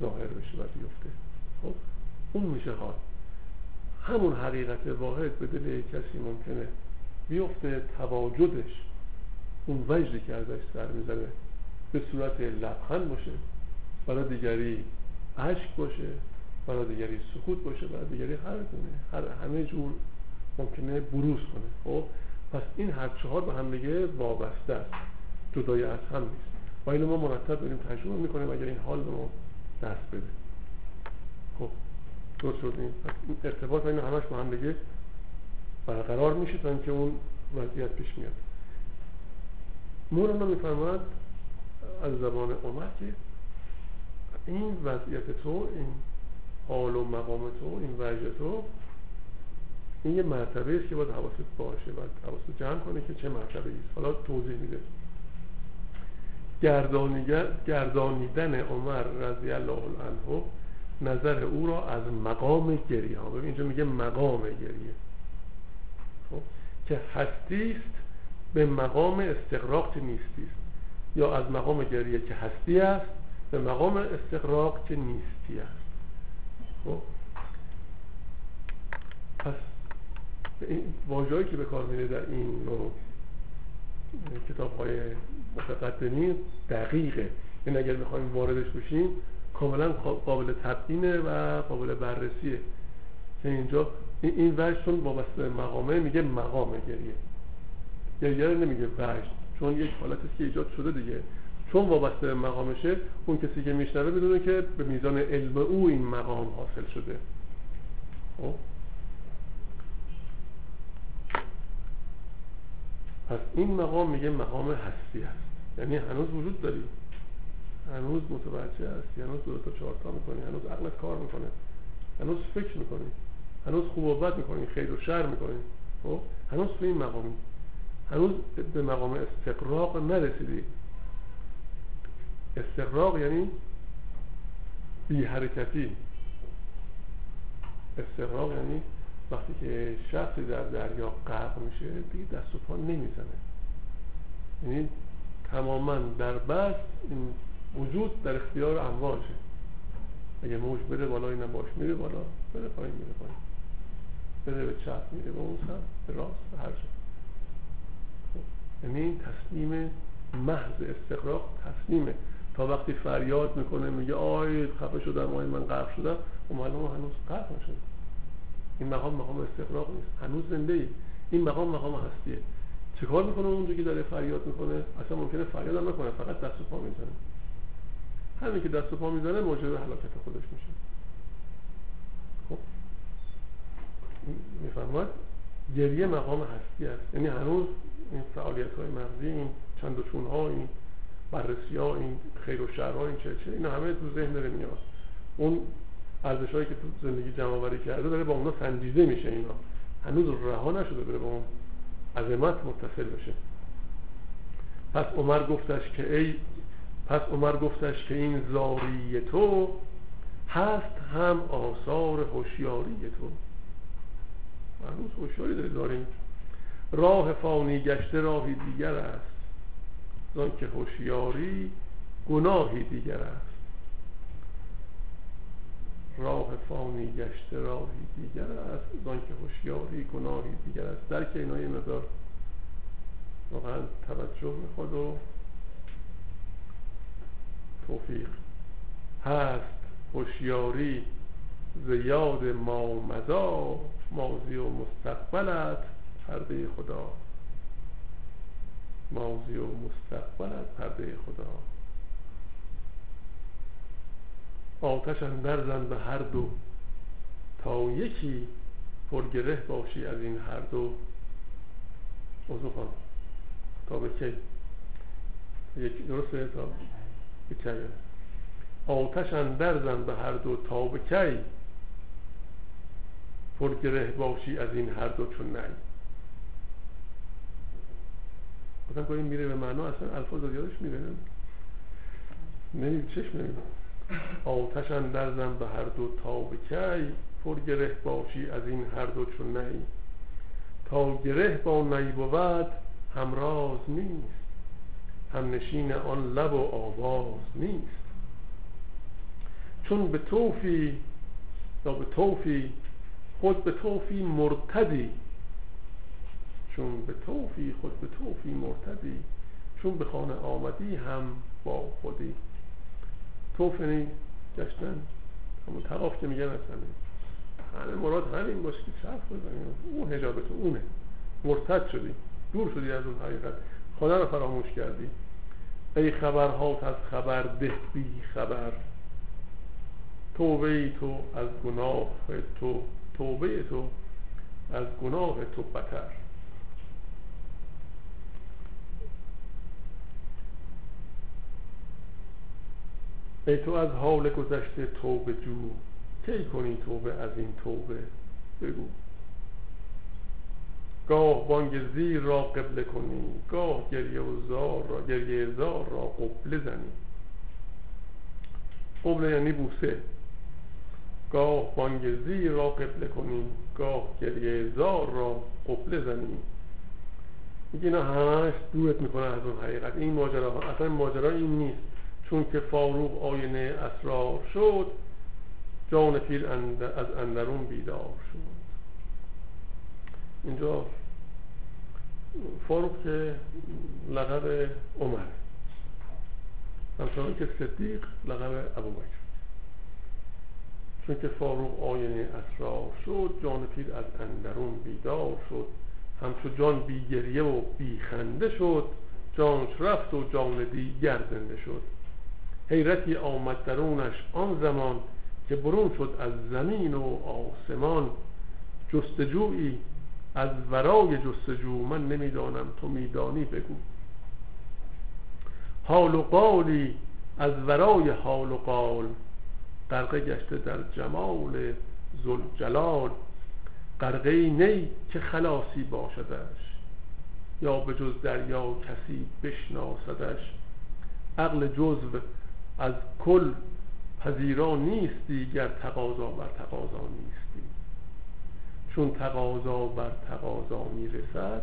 ظاهر بشه و بیفته. خب اون میشه حال. همون حقیقت واحد به دل کسی ممکنه بیفته، تواجدش، اون وجدی که ازش سر میزنه به صورت لبخند باشه، برای دیگری عشق باشه، برای دیگری سکوت باشه، برای دیگری هر گونه، هر همه جور ممکنه بروز کنه. خب پس این هر چهار به هم دیگه وابسته است، جدای از هم نیست. و اینو ما مرتب داریم تجربه میکنیم اگر این حال رو دست بده. خب درست شد. این ارتباط اینو همش با هم دیگه برقرار میشه تا اینکه اون وضعیت پیش میاد. مولانا میفرماید از زبان عمر که این وضعیت تو، این حال و مقام تو، این وجه تو، این یه مرتبه است که باید حواست باشه، باید حواست جمع کنه که چه مرتبه است. حالا توضیح میده. گردانیدن عمر رضی الله عنه نظر او را از مقام گریه ها. ببین اینجا میگه مقام گریه، خب که هستیست به مقام استقراق نیستیست، یا از مقام گریه که هستی است به مقام استقراق که نیستی است. خب پس واژه‌ای که به کار میره در این نوع کتاب‌های متقدمین دقیقه، یعنی اگر بخوایم واردش بشیم کاملا قابل تبیینه و قابل بررسیه که اینجا این وجهشون وابسته مقامه. میگه مقام گریه، گریه رو نمیگه وجه، چون یک حالتیه که ایجاد شده دیگه. چون وابسته مقامشه، اون کسی که میشنوه بدونه که به میزان علم او این مقام حاصل شده. خب پس این مقام میگه مقام هستی هست، یعنی هنوز وجود داری، هنوز متوجه هستی، هنوز دو تا چهار تا میکنی، هنوز عقلت کار میکنه، هنوز فکر میکنی، هنوز خوب و بد میکنی، خیر و شر میکنی. خب هنوز تو این مقامی، هنوز به مقام استقراق نرسیدی. استقراق یعنی بی حرکتی. استقراق یعنی وقتی که شخصی در دریا غرق میشه دیگه دست و پا نمیزنه، یعنی تماما در بست این وجود در اختیار امواجه. اگه موج بره بالا اینم باش میره بالا، بره پایین میره پایین، بره به چپ میره به اون سمت، به راست به هر جا. یعنی این تصمیم محض استقراق، تصمیمه. تا وقتی فریاد میکنه میگه آی خفه شدم، آی من غرق شدم، اون معلومه هنوز غرق نشده. این مقام مقام استقراق نیست، هنوز زنده ای. این مقام مقام هستیه. چیکار میکنه اونجوری که داره فریاد میکنه؟ اصلا ممکنه فریاد هم نکنه، فقط دست و پا میزنه. همین که دست و پا میزنه موجب هلاکت خودش میشه. خب میفهمید گریه مقام هستی است، یعنی هنوز این فعالیت‌های مغزی، این چند و چون‌ها، این بررسی‌ها، این خیر و شرها، این چه چه، اینا همه تو ذهن داره میاد. اون ارزش‌هایی که تو زندگی جمع‌آوری کرده داره با اونا سنجیده میشه. اینا هنوز رها نشده داره با اون عظمت متصل بشه. پس عمر گفتش که ای پس عمر گفتش که این زاری تو هست هم آثار هوشیاری تو. هنوز هوشیاری داری داریم. راه فانی گشته راهی دیگر است، زانکه هوشیاری گناهی دیگر است. راه فانی گشته راهی دیگر است، زانکه هوشیاری گناهی دیگر است. درک اینا یه مقدار واقعا توجه میخواد و توفیق هست هوشیاری ز یاد ما مضا، ماضی و مستقبلت پرده خدا، ماضی و مستقبلت پرده خدا. آتش اندر زن به هر دو تا یکی پرگره باشی از این هر دو. عضو خانم تا به کی؟ درسته تا به کی؟ آتش اندر زن به هر دو تا به کی پرگره باشی از این هر دو چون نی. مثلا که این میره به معنا اصلا الفاظ رو یادش میره نمیم چشم نمیم. آتش اندر زن به هر دو تا به کی پرگره باشی از این هر دو چون نی. تا گره با نی بود همراز نیست، همنشین آن لب و آواز نیست. چون به توفی یا به توفی خود به توفی مرتدی، چون به توفی خود به توفی مرتدی، چون به خانه آمدی هم با خودی. توف یعنی گشتن، همون طواف که میگن اصلا همه مراد همین باشه که شرف بزنیم اون حجابت اونه. مرتد شدی، دور شدی از اون حقیقت، خدا رو فراموش کردی. ای خبرهات از خبر ده بی خبر، توبه تو از گناه تو، توبه تو از گناه تو بتر. ای تو از حال گذشته توبه جو، کی کنی توبه از این توبه بگو. گاه بانگ زیر را قبله کنی، گاه گریه و زار را گریه زار را قبله زنی. قبله یعنی بوسه. گاه بانگ زیر را قبله کنی، گاه گریه زار را قبله زنی. میگه اینا همش دورت میکنه از اون حقیقت. این ماجرا ها اصلا ماجرا این نیست. چون که فاروق آینه اسرار شد، جان پیر اند... از اندرون بیدار شد. اینجا فاروق که لقب عمر، همچنان که صدیق لقب ابوبکر. چون که فاروق آینه اسرار شد، جان پیر از اندرون بیدار شد. همچو جان بی گریه و بی خنده شد، جانش رفت و جان دیگر زنده شد. حیرتی آمد درونش آن زمان، که برون شد از زمین و آسمان. جستجویی از ورای جستجو، من نمیدانم تو میدانی بگو. حال و قالی از ورای حال و قال، غرقه گشته در جمال ذوالجلال. غرقه ای نی که خلاصی باشدش، یا به جز دریا کسی بشناسدش. عقل جزو از کل پذیرا نیستی، گر تقاضا بر تقاضا نیستی. چون تقاضا بر تقاضا میرسد،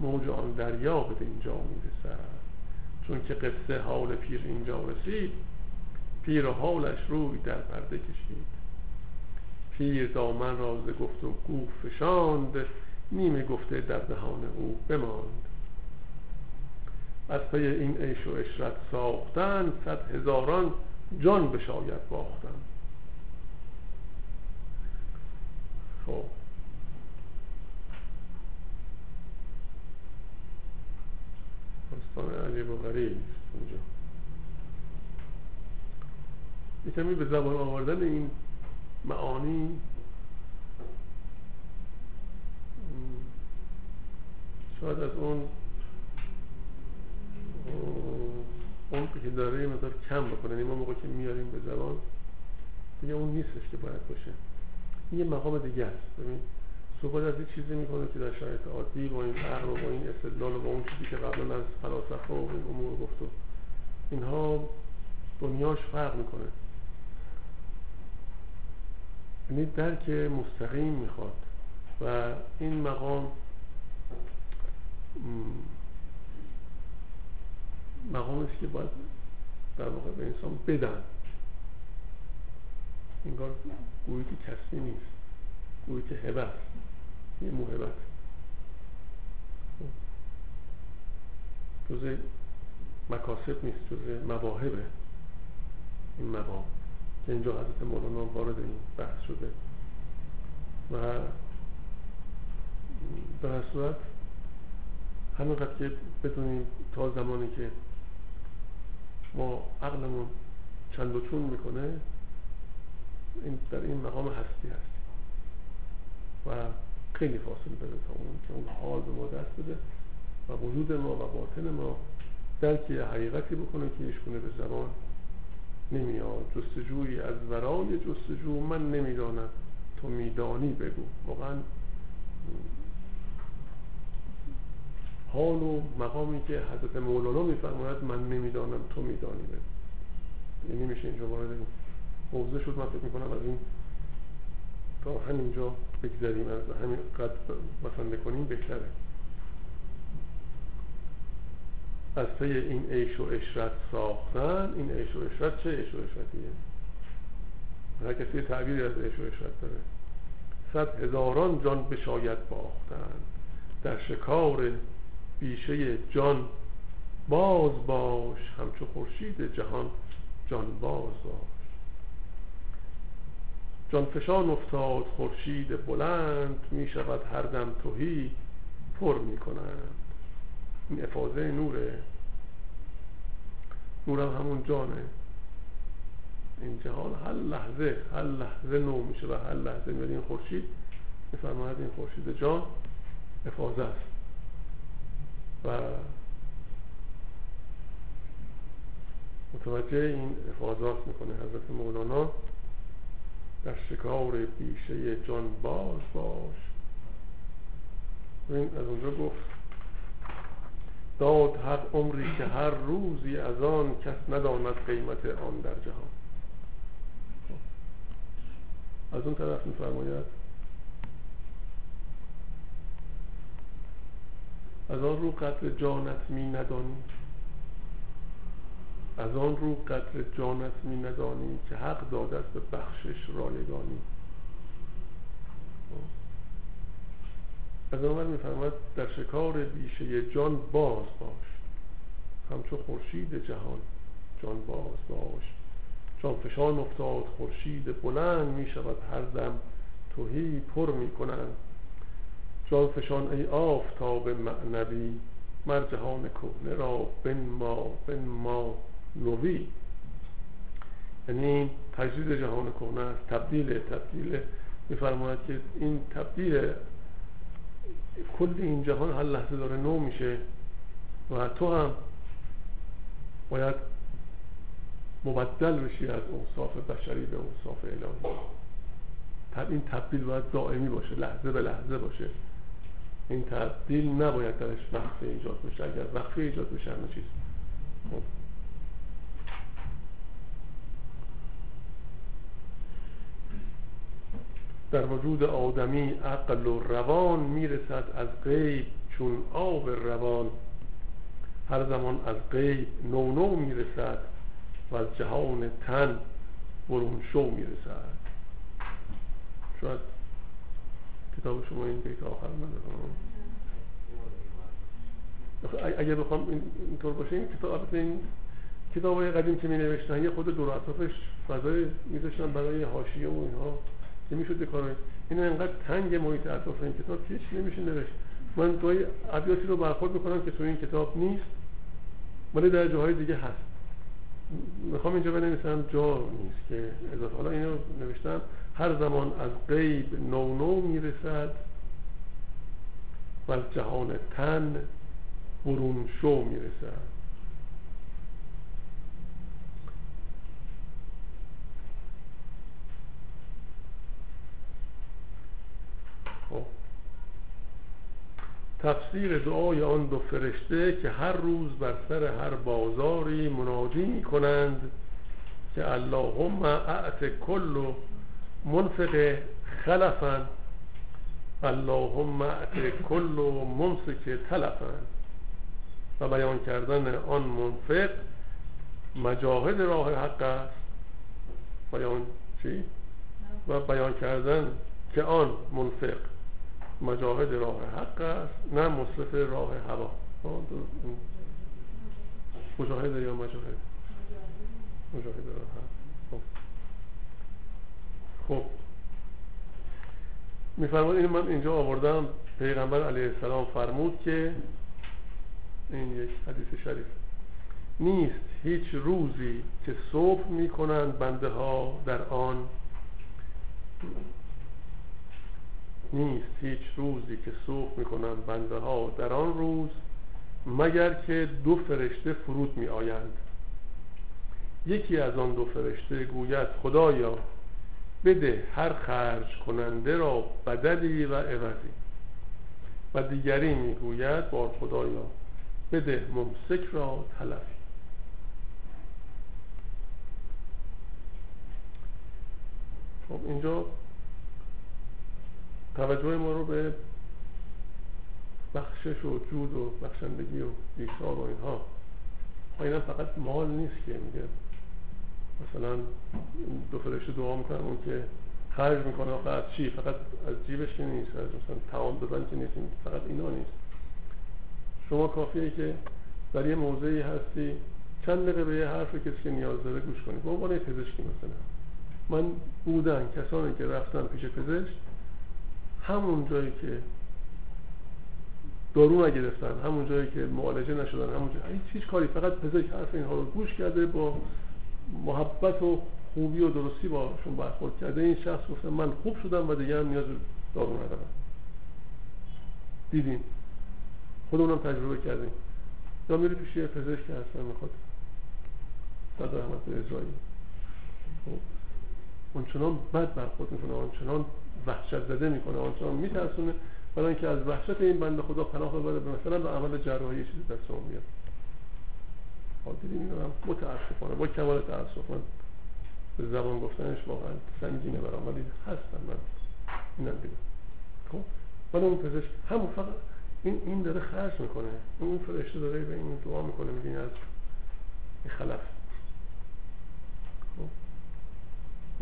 موج آن دریا به اینجا میرسد. چون که قصه حال پیر اینجا رسید، پیر و حالش روی در پرده کشید. پیر دامن راز گفت و گو فشاند، نیمه گفته در دهان او بماند. از پی این عیش و عشرت ساختن، صد هزاران جان بشاید باختن. خب داستان عجیب و غریب اونجا. یکمی به زبان آوردن این معانی شاید از اون اون که داره یه مقدار کم بکنه. این ما موقع که میاریم به زبان دیگه اون نیستش که باید باشه. این یه مقام دیگه است. ببین صحبت از این چیزی میکنه که در شرایط عادی با این عقل و با این استدلال و با اون چیزی که قبلا از فلاسفه و این امور گفت و اینها دنیاش فرق میکنه. یعنی درک مستقیم میخواد و این مقام مقامی است که باید در واقع به انسان بدن. اینگار گویی که کسی نیست، گویی که هبه، یه موهبت جزء مکاسب نیست، جزء مواهبه. این مقام که اینجا حضرت مولانا وارد این بحث شده و به هر صورت همینقدر که بدونیم تا زمانی که ما عقلمون چند و چون میکنه این در این مقام هستی هست و خیلی فاصله بده تا اون که اون حال به ما دست بده و وجود ما و باطن ما درکی حقیقتی بکنه که ایشونه به زبان نمیاد. جستجوی از ورای جستجو من نمیدانم تو میدانی بگو. واقعا حال و مقامی که حضرت مولانا میفرماید من نمیدانم تو میدانی بگو، یعنی میشه اینجا وارد حوزه شد. من فکر میکنم از این تا همینجا بگذاریم، از همین قد بسنده کنیم بهتره. از پی این عیش و عشرت ساختن، این عیش و عشرت چه عیش و عشرتیه؟ هر کسی تعبیری از عیش و عشرت داره. صد هزاران جان بشاید باختن، در شکار بیشه جان باز باش، همچو خورشید جهان جان باز باش. جانفشان افتاد خورشید بلند، می شود هر دم تهی پر می کنند. این افاظه نوره، نورم همون جانه. این جهان هر لحظه هر لحظه نو میشه و هر لحظه میاد. این خورشید میفرماید این خورشید جان افاظه است و متوجه این افاظات میکنه حضرت مولانا. در شکار بیشه جان باز باش. این از اونجا گفت داد هر عمری که هر روزی از آن، کس نداند قیمت آن در جهان. از اون طرف می‌فرماید از آن رو قدر جانت می ندانی، از آن رو قدر جانت می ندانی که حق داده است به بخشش رایگانی. از آنور می فرماید در شکار بیشه جان باز باش، همچو خورشید جهان جان باز باش. جان فشان افتاد خورشید بلند، می شود هر دم تهی پر می کنند. جان فشان ای آفتاب معنوی، مر جهان کهنه را بنما بنما نوی. یعنی تجدید جهان کهنه است، تبدیل تبدیل می فرماید که این تبدیل کل این جهان هر لحظه داره نو میشه و تو هم باید مبدل بشی از اوصاف بشری به اوصاف الهی. این تبدیل باید دائمی باشه، لحظه به لحظه باشه. این تبدیل نباید درش وقفه ایجاد بشه. اگر وقفه ایجاد بشه همه چیز خب. در وجود آدمی عقل و روان، میرسد از غیب چون آب روان. هر زمان از غیب نو نو میرسد و از جهان تن برون شو میرسد. شاید کتاب شما این بیت آخر ندارم، اگر بخوام اینطور باشه. این کتاب این کتاب قدیم که می نوشتن یه خود دور اطرافش فضای می داشتن برای حاشیه و اینها که میشد بکارایی. این اینقدر تنگ محیط اطراف این کتاب که هیچ نمیشه نوشت. من توی ابیاتی رو برخورد میکنم که توی این کتاب نیست ولی در جاهای دیگه هست. میخوام اینجا بنویسم جا نیست که اضافه. حالا اینو نوشتم هر زمان از غیب نو نو میرسد و از جهان تن برون شو میرسد. تفسیر دعای آن دو فرشته که هر روز بر سر هر بازاری مناجی می کنند که اللهم اعط کل منفق خلفا، اللهم اعط کل ممسک تلفا. و بیان کردن آن منفق مجاهد راه حق است. بیان چی؟ و بیان کردن که آن منفق مجاهد راه حق است، نه مصرف راه هوا. مجاهد یا مجاهد مجاهد راه حق. خب خب میفرماد اینو من اینجا آوردم. پیغمبر علیه السلام فرمود که، این یک حدیث شریف، نیست هیچ روزی که صبح میکنند بنده ها در آن، نیست هیچ روزی که صبح میکنند بنده ها در آن روز مگر که دو فرشته فرود می آیند. یکی از آن دو فرشته گوید خدایا بده هر خرج کننده را بدلی و عوضی، و دیگری می گوید بار خدایا بده ممسک را تلفی. خب اینجا توجه ما رو به بخشش و جود و بخشندگی و ایثار و اینها، اینا فقط مال نیست که میگه مثلا دو فرشته دعا میکنن اون که خرج میکنه فقط چی، فقط از جیبش که نیست، از مثلا تعام دادن که نیست، فقط اینا نیست. شما کافیه که در یه موضعی هستی چند دقیقه به یه حرف کسی که نیاز داره گوش کنی. با عنوان پزشکی مثلا من بودن کسانی که رفتن پیش پزشک، همون جایی که دارو نگرفتن، همون جایی که معالجه نشدن، همون جایی هیچ کاری، فقط پزشک حرف اینها رو گوش کرده، با محبت و خوبی و درستی باشون برخورد کرده. این شخص گفته من خوب شدم و دیگه هم نیاز به دارو ندارم. دیدین، خودمونم تجربه کردیم. یا میری پیش یه پزشک هستن میخواد صدر رحمت به اجرایی، اونچنان بد برخورد میکنه، اونچنان وحشت زده میکنه، اونچنان میترسونه، برای اینکه از وحشت این بنده خدا پناه ببره به مثلا به عمل جراحی چیزی دست اون بیاد. حاضری میدونم متاسفانه، با کمال تاسف من به زبان گفتنش واقعا سنگینه برام، ولی هستم من اینم دیدم. خب ولی اون پزشک همون فقط این این داره خرج میکنه، اون فرشته داره به این دعا میکنه، میگه این از این خلف. خب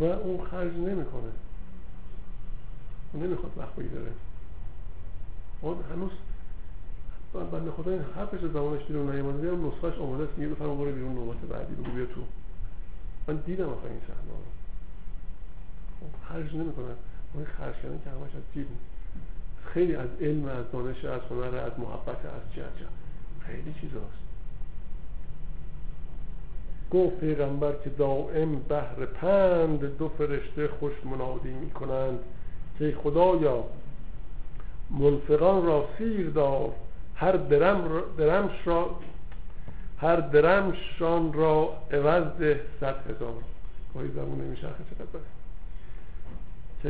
و اون خرج نمیکنه، اون نمیخواد وقت بگذاره، اون هنوز بنده خدا این حرفش زمانش بیرون نیامده، اون نسخهش آماده است، میگه بفرما برو بیرون، نوبت بعدی بگو بیا تو. من دیدم آخه این صحنه رو. خب خرج نمیکنن، اون خرج کردن که همش از جیب، خیلی از علم، از دانش، از هنر، از محبت، از چه چه خیلی چیزاست. گفت پیغمبر که دائم بهر پند دو فرشته خوش منادی میکنند که خدایا منفقان را سیر دار، هر درم را درمش را هر درمشان را عوض ده صد هزار. گاهی زبون نمیشه آخه چقدر بده.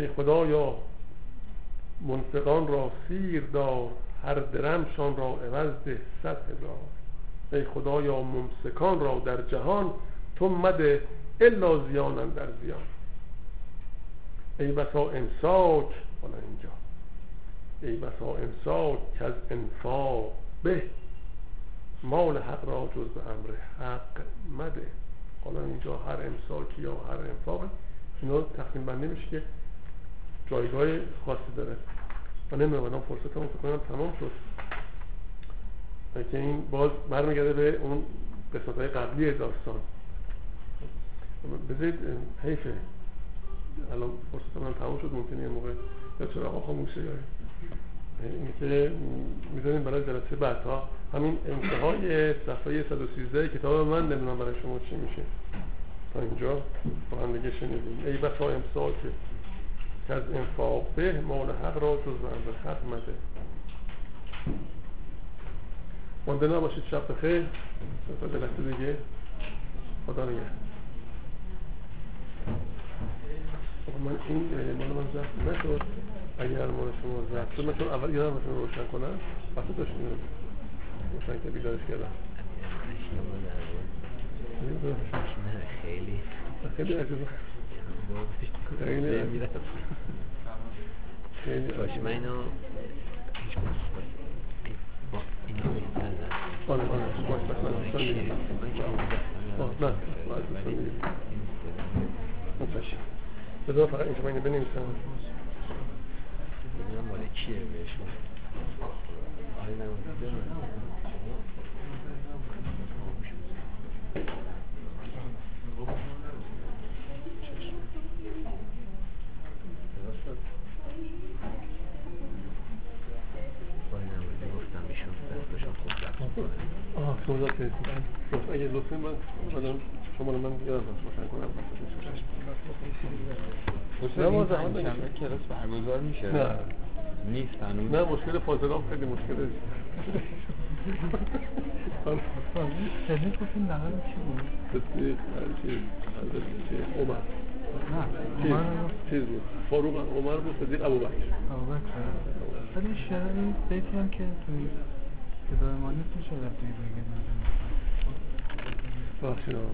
که خدایا منفقان را سیر دار، هر درمشان را عوض ده صد هزار. ای خدایا ممسکان را در جهان تو مده الا زیانن در زیان. ای بسا امساک، حالا اینجا ای بسا امساک که از انفاق به، مال حق را جز به امر حق مده. حالا اینجا هر امساکی یا هر انفاق اینا تقسیم بندی میشه که جایگاه خاصی داره. من نمیدونم فرصت همون فکر کنم تمام شد، که این باز برمیگرده به اون قسمت های قبلی داستان. بذارید حیفه الان فرصت من تمام شد، ممکنه یه موقع یا چراغا خاموشه یا اینی که میذاریم برای جلسه بعدها. همین انتهای صفحه صد و سیزده کتاب من، نمیدونم برای شما چی میشه. تا اینجا با هم دیگه شنیدیم ای بسا امساکه که از انفاق به، مال حق را جز به امر حق مده. مانده نباشید، شب بخیر، تا جلسه دیگه، خدا نگه. من این مال من زفت نشد، اگر مال شما زفت شد من چون اول یادم باشون روشن کنم، وقتی داشت میرون روشن که بیدارش کردم نه خیلی خیلی عجبه خیلی عجبه خیلی عجبه من اینو هیچ کنم آن آن باش باش باش باش باش نه باش باش بذار فقط اینجا من بنویسم ببینم مال کیه بهشون. آره نه آه شما داد کردید. اگه لطفاً من بدم شما رو من یادم باشه کنم. مشکل موزه شنبه کلاس برگزار میشه؟ نه. نیست هنوز. نه مشکل فاضلاب خیلی مشکل است. سلیم گفتیم نهار چی بود؟ تصدیق چیز عمر. نه عمر چیز بود. فاروق عمر بود صدیق ابو بکر. ابو بکر. ولی شعری بیتی هم که توی کتاب ما نیست میشه رفتی بگید. بخشی نام.